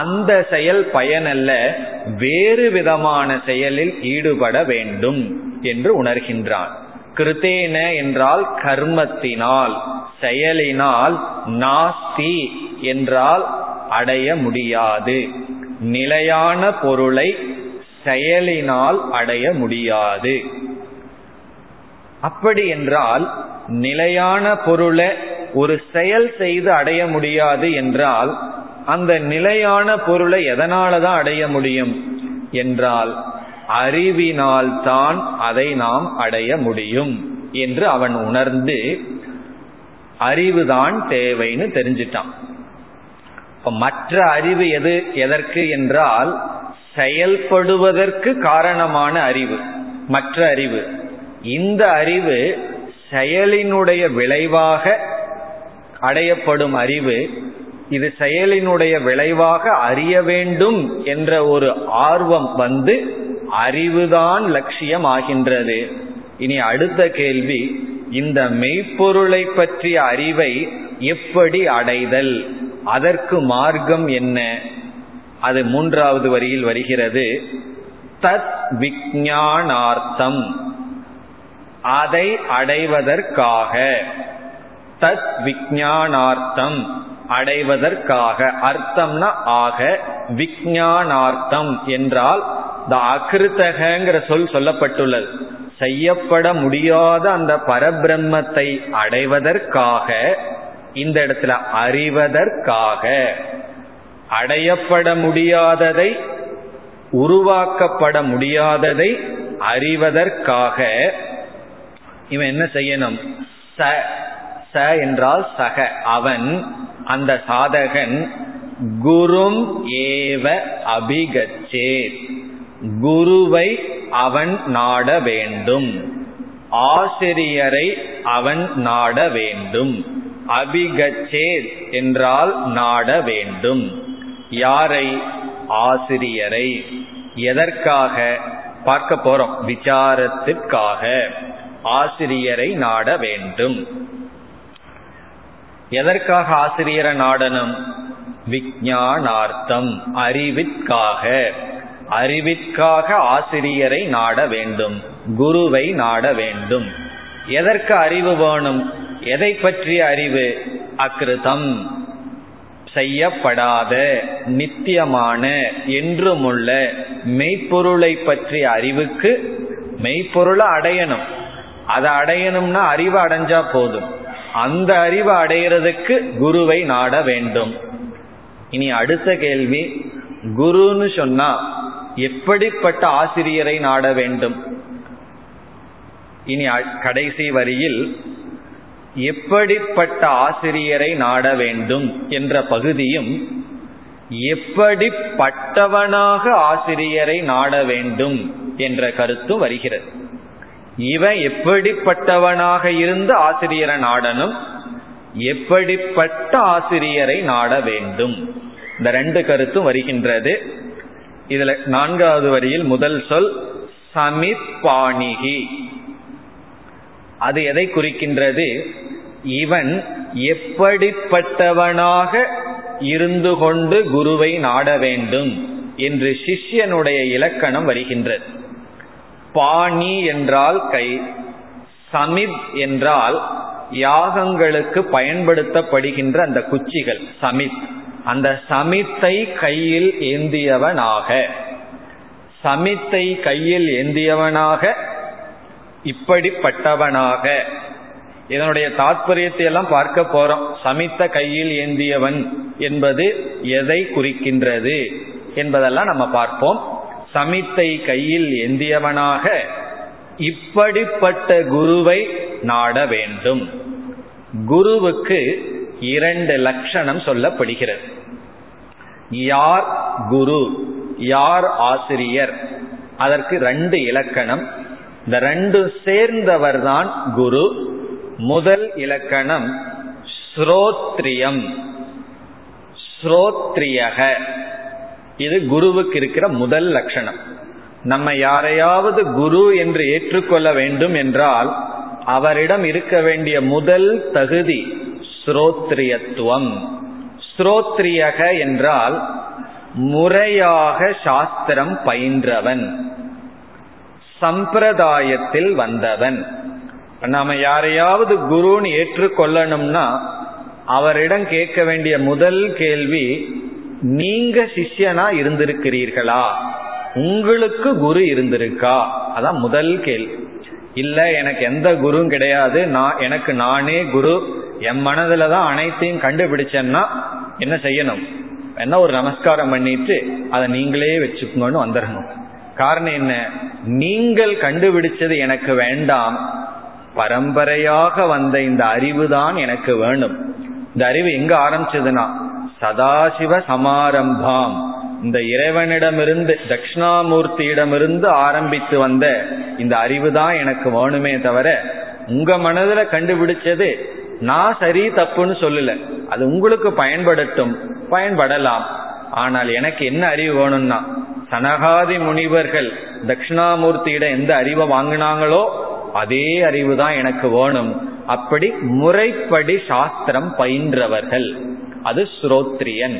அந்த செயல் பயனல்ல, வேறு விதமான செயலில் ஈடுபட வேண்டும் என்று உணர்கின்றான். கிருத்தேன என்றால் கர்மத்தினால், செயலினால். நாஸ்தி என்றால் அடைய முடியாது. நிலையான பொருளை செயலினால் அடைய முடியாது. அப்படி என்றால் நிலையான பொருளை ஒரு செயல் செய்து அடைய முடியாது என்றால் அந்த நிலையான பொருளை எதனால தான் அடைய முடியும் என்றால் அறிவினால் தான் அதை நாம் அடைய முடியும் என்று அவன் உணர்ந்து அறிவுதான் தேவைன்னு தெரிஞ்சிட்டான். மற்ற அறிவு எது எதற்கு என்றால் செயல்படுவதற்கு காரணமான அறிவு மற்ற அறிவு. இந்த அறிவு செயலினுடைய விளைவாக அடையப்படும் அறிவு. இது செயலினுடைய விளைவாக அறிய வேண்டும் என்ற ஒரு ஆர்வம் வந்து அறிவுதான் லட்சியம் ஆகின்றது. இனி அடுத்த கேள்வி, இந்த மெய்ப்பொருளை பற்றிய அறிவை எப்படி அடைதல், அதற்கு மார்க்கம் என்ன? அது மூன்றாவது வரியில் வருகிறது. தத் விஞ்ஞானார்த்தம், அதை அடைவதற்காக. தத் விஞ்ஞானார்த்தம் அடைவதற்காக. அர்த்தம்னா ஆக, விஞ்ஞானார்த்தம் என்றால் இந்த அகிருத்தகங்கிற சொல் சொல்லப்பட்டுள்ளது. செய்யப்பட முடியாத அந்த பரபிரம்மத்தை அடைவதற்காக, இந்த இடத்துல அறிவதற்காக, அடையப்பட முடியாததை உருவாக்கப்பட முடியாததை அறிவதற்காக இவன் என்ன செய்யணும்? ச ச என்றால் சக, அவன், அந்த சாதகன் குரும் ஏவ அபிகச்சேத், குருவை அவன் நாட வேண்டும், ஆசிரியரை அவன் நாட வேண்டும். அபிகச்சேத் என்றால் நாட வேண்டும். யாரை? ஆசிரியரை. எதற்காக பார்க்க போறோம்? விசாரத்திற்காக ஆசிரியரை நாட வேண்டும். எதற்காக ஆசிரியரை நாடனும்? விஞ்ஞானார்த்தம், அறிவிற்காக. அறிவிற்காக ஆசிரியரை நாட வேண்டும், குருவை நாட வேண்டும். எதற்கு அறிவு வேணும்? எதை பற்றிய அறிவு? அகிருதம், செய்யப்படாத, நித்தியமான, என்றுமுள்ள மெய்ப்பொருளை பற்றிய அறிவுக்கு மெய்ப்பொருளை அடையணும். அதை அடையணும்னா அறிவு அடைஞ்சா போதும். அந்த அறிவு அடையிறதுக்கு குருவை நாட வேண்டும். இனி அடுத்த கேள்வி, குருன்னு சொன்னா எப்படிப்பட்ட ஆசிரியரை நாட வேண்டும்? இனி கடைசி வரியில் எப்படிப்பட்ட ஆசிரியரை நாட வேண்டும் என்ற பகுதியும், எப்படிப்பட்டவனாக ஆசிரியரை நாட வேண்டும் என்ற கருத்தும் வருகிறது. இவன் எப்படிப்பட்டவனாக இருந்து ஆசிரியரை நாடனும், எப்படிப்பட்ட ஆசிரியரை நாட வேண்டும், இந்த ரெண்டு கருத்தும் வருகின்றது. இதுல நான்காவது வரியில் முதல் சொல் சமிபாணிகி. அது எதை குறிக்கின்றது? இவன் எப்படிப்பட்டவனாக இருந்து கொண்டு குருவை நாட வேண்டும் என்று சிஷ்யனுடைய இலக்கணம் வருகின்றது. பாணி என்றால் கை, சமித் என்றால் யாகங்களுக்கு பயன்படுத்தப்படுகின்ற அந்த குச்சிகள் சமித். அந்த சமித்தை கையில் ஏந்தியவனாக, சமித்தை கையில் ஏந்தியவனாக, இப்படிப்பட்டவனாக. இதனுடைய தாற்பயத்தை எல்லாம் பார்க்க போறோம். சமித்த கையில் ஏந்தியவன் என்பது எதை குறிக்கின்றது என்பதெல்லாம் நம்ம பார்ப்போம். சமித்தை கையில் ஏந்தியவனாக இப்படிப்பட்ட குருவை நாட வேண்டும். குருவுக்கு இரண்டு லட்சணம் சொல்லப்படுகிறது. யார் குரு, யார் ஆசிரியர், அதற்கு ரெண்டு இலக்கணம். இந்த ரெண்டு சேர்ந்தவர்தான் குரு. முதல் இலக்கணம் ஸ்ரோத்ரியம், ஸ்ரோத்ரியக. இது குருவுக்கு இருக்கிற முதல் லட்சணம். நம்ம யாரையாவது குரு என்று ஏற்றுக்கொள்ள வேண்டும் என்றால் அவரிடம் இருக்க வேண்டிய முதல் தகுதி ஸ்ரோத்ரியத்துவம். ஸ்ரோத்ரியக என்றால் முறையாக சாஸ்திரம் பயின்றவன், சம்பிரதாயத்தில் வந்தவன். நம்ம யாரையாவது குருன்னு ஏற்றுக்கொள்ளணும்னா அவரிடம் கேட்க வேண்டிய முதல் கேள்வி, நீங்க சிஷ்யனா இருந்திருக்கிறீர்களா, உங்களுக்கு குரு இருந்திருக்கா, அதான் முதல் கேள்வி. இல்ல எனக்கு எந்த குருவும் கிடையாது, நான் எனக்கு நானே குரு, என் மனதுலதான் அனைத்தையும் கண்டுபிடிச்சேன்னா என்ன செய்யணும்? என்ன ஒரு நமஸ்காரம் பண்ணிட்டு அதை நீங்களே வச்சுக்கோங்கன்னு வந்துடணும். காரணம் என்ன, நீங்கள் கண்டுபிடிச்சது எனக்கு வேண்டாம், பரம்பரையாக வந்த இந்த அறிவு தான் எனக்கு வேணும். இந்த அறிவு எங்க ஆரம்பிச்சதுன்னா சதாசிவ சமாரம்பாம், இந்த இறைவனிடமிருந்து தட்சிணாமூர்த்தியிடமிருந்து ஆரம்பித்து வந்த இந்த அறிவு தான் எனக்கு வேணுமே தவிர உங்க மனதுல கண்டுபிடிச்சது நான் சரி தப்புன்னு சொல்லல, அது உங்களுக்கு பயன்படட்டும், பயன்படலாம். ஆனால் எனக்கு என்ன அறிவு வேணும்னா சனகாதி முனிவர்கள் தட்சிணாமூர்த்தியிட எந்த அறிவை வாங்கினாங்களோ அதே அறிவு தான் எனக்கு வேணும். அப்படி முறைப்படி சாஸ்திரம் பயின்றவர்கள் அது ஸ்ரோத்ரியன்.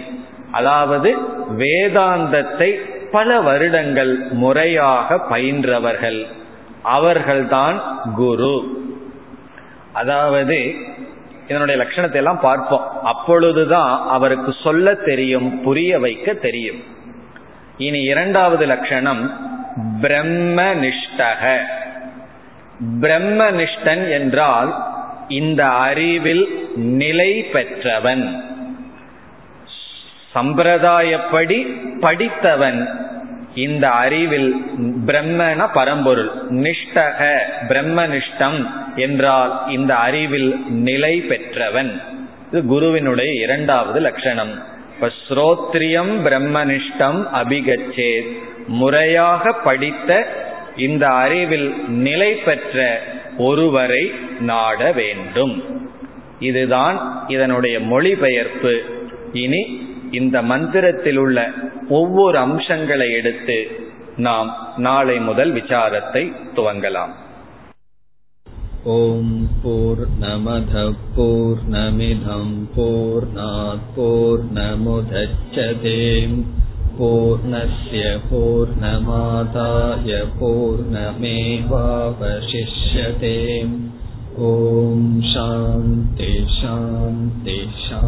அதாவது வேதாந்தத்தை பல வருடங்கள் முறையாக பயின்றவர்கள், அவர்கள்தான் குரு. அதாவது இதனுடைய லட்சணத்தை எல்லாம் பார்ப்போம். அப்பொழுதுதான் அவருக்கு சொல்ல தெரியும், புரிய வைக்க தெரியும். இனி இரண்டாவது லட்சணம் பிரம்மனிஷ்டக. பிரம்மனிஷ்டன் என்றால் இந்த அறிவில் நிலை பெற்றவன், சம்பிரதாயப்படி படித்தவன். இந்த அறிவில் பிரம்மன பரம்பொருள், நிஷ்டக பிரம்மனிஷ்டம் என்றால் இந்த அறிவில் நிலை பெற்றவன். இது குருவினுடைய இரண்டாவது லட்சணம். ஸ்ரோத்ரியம் பிரம்மனிஷ்டம் அபிகச்சே, முறையாக படித்த இந்த அறிவில் நிலை பெற்ற ஒருவரை நாட வேண்டும். இதுதான் இதனுடைய மொழிபெயர்ப்பு. இனி இந்த மந்திரத்தில் உள்ள ஒவ்வொரு அம்சங்களை எடுத்து நாம் நாளை முதல் விசாரத்தை துவங்கலாம். ஓம் பூர்ணமத பூர்ணமிதம் பூர்ணாத் பூர்ணமுதச்யதே பூர்ணஸ்ய பூர்ணமாதாய பூர்ணமேவாவசிஷ்யதே. ஓம் சாந்தி சாந்தி சாந்தி.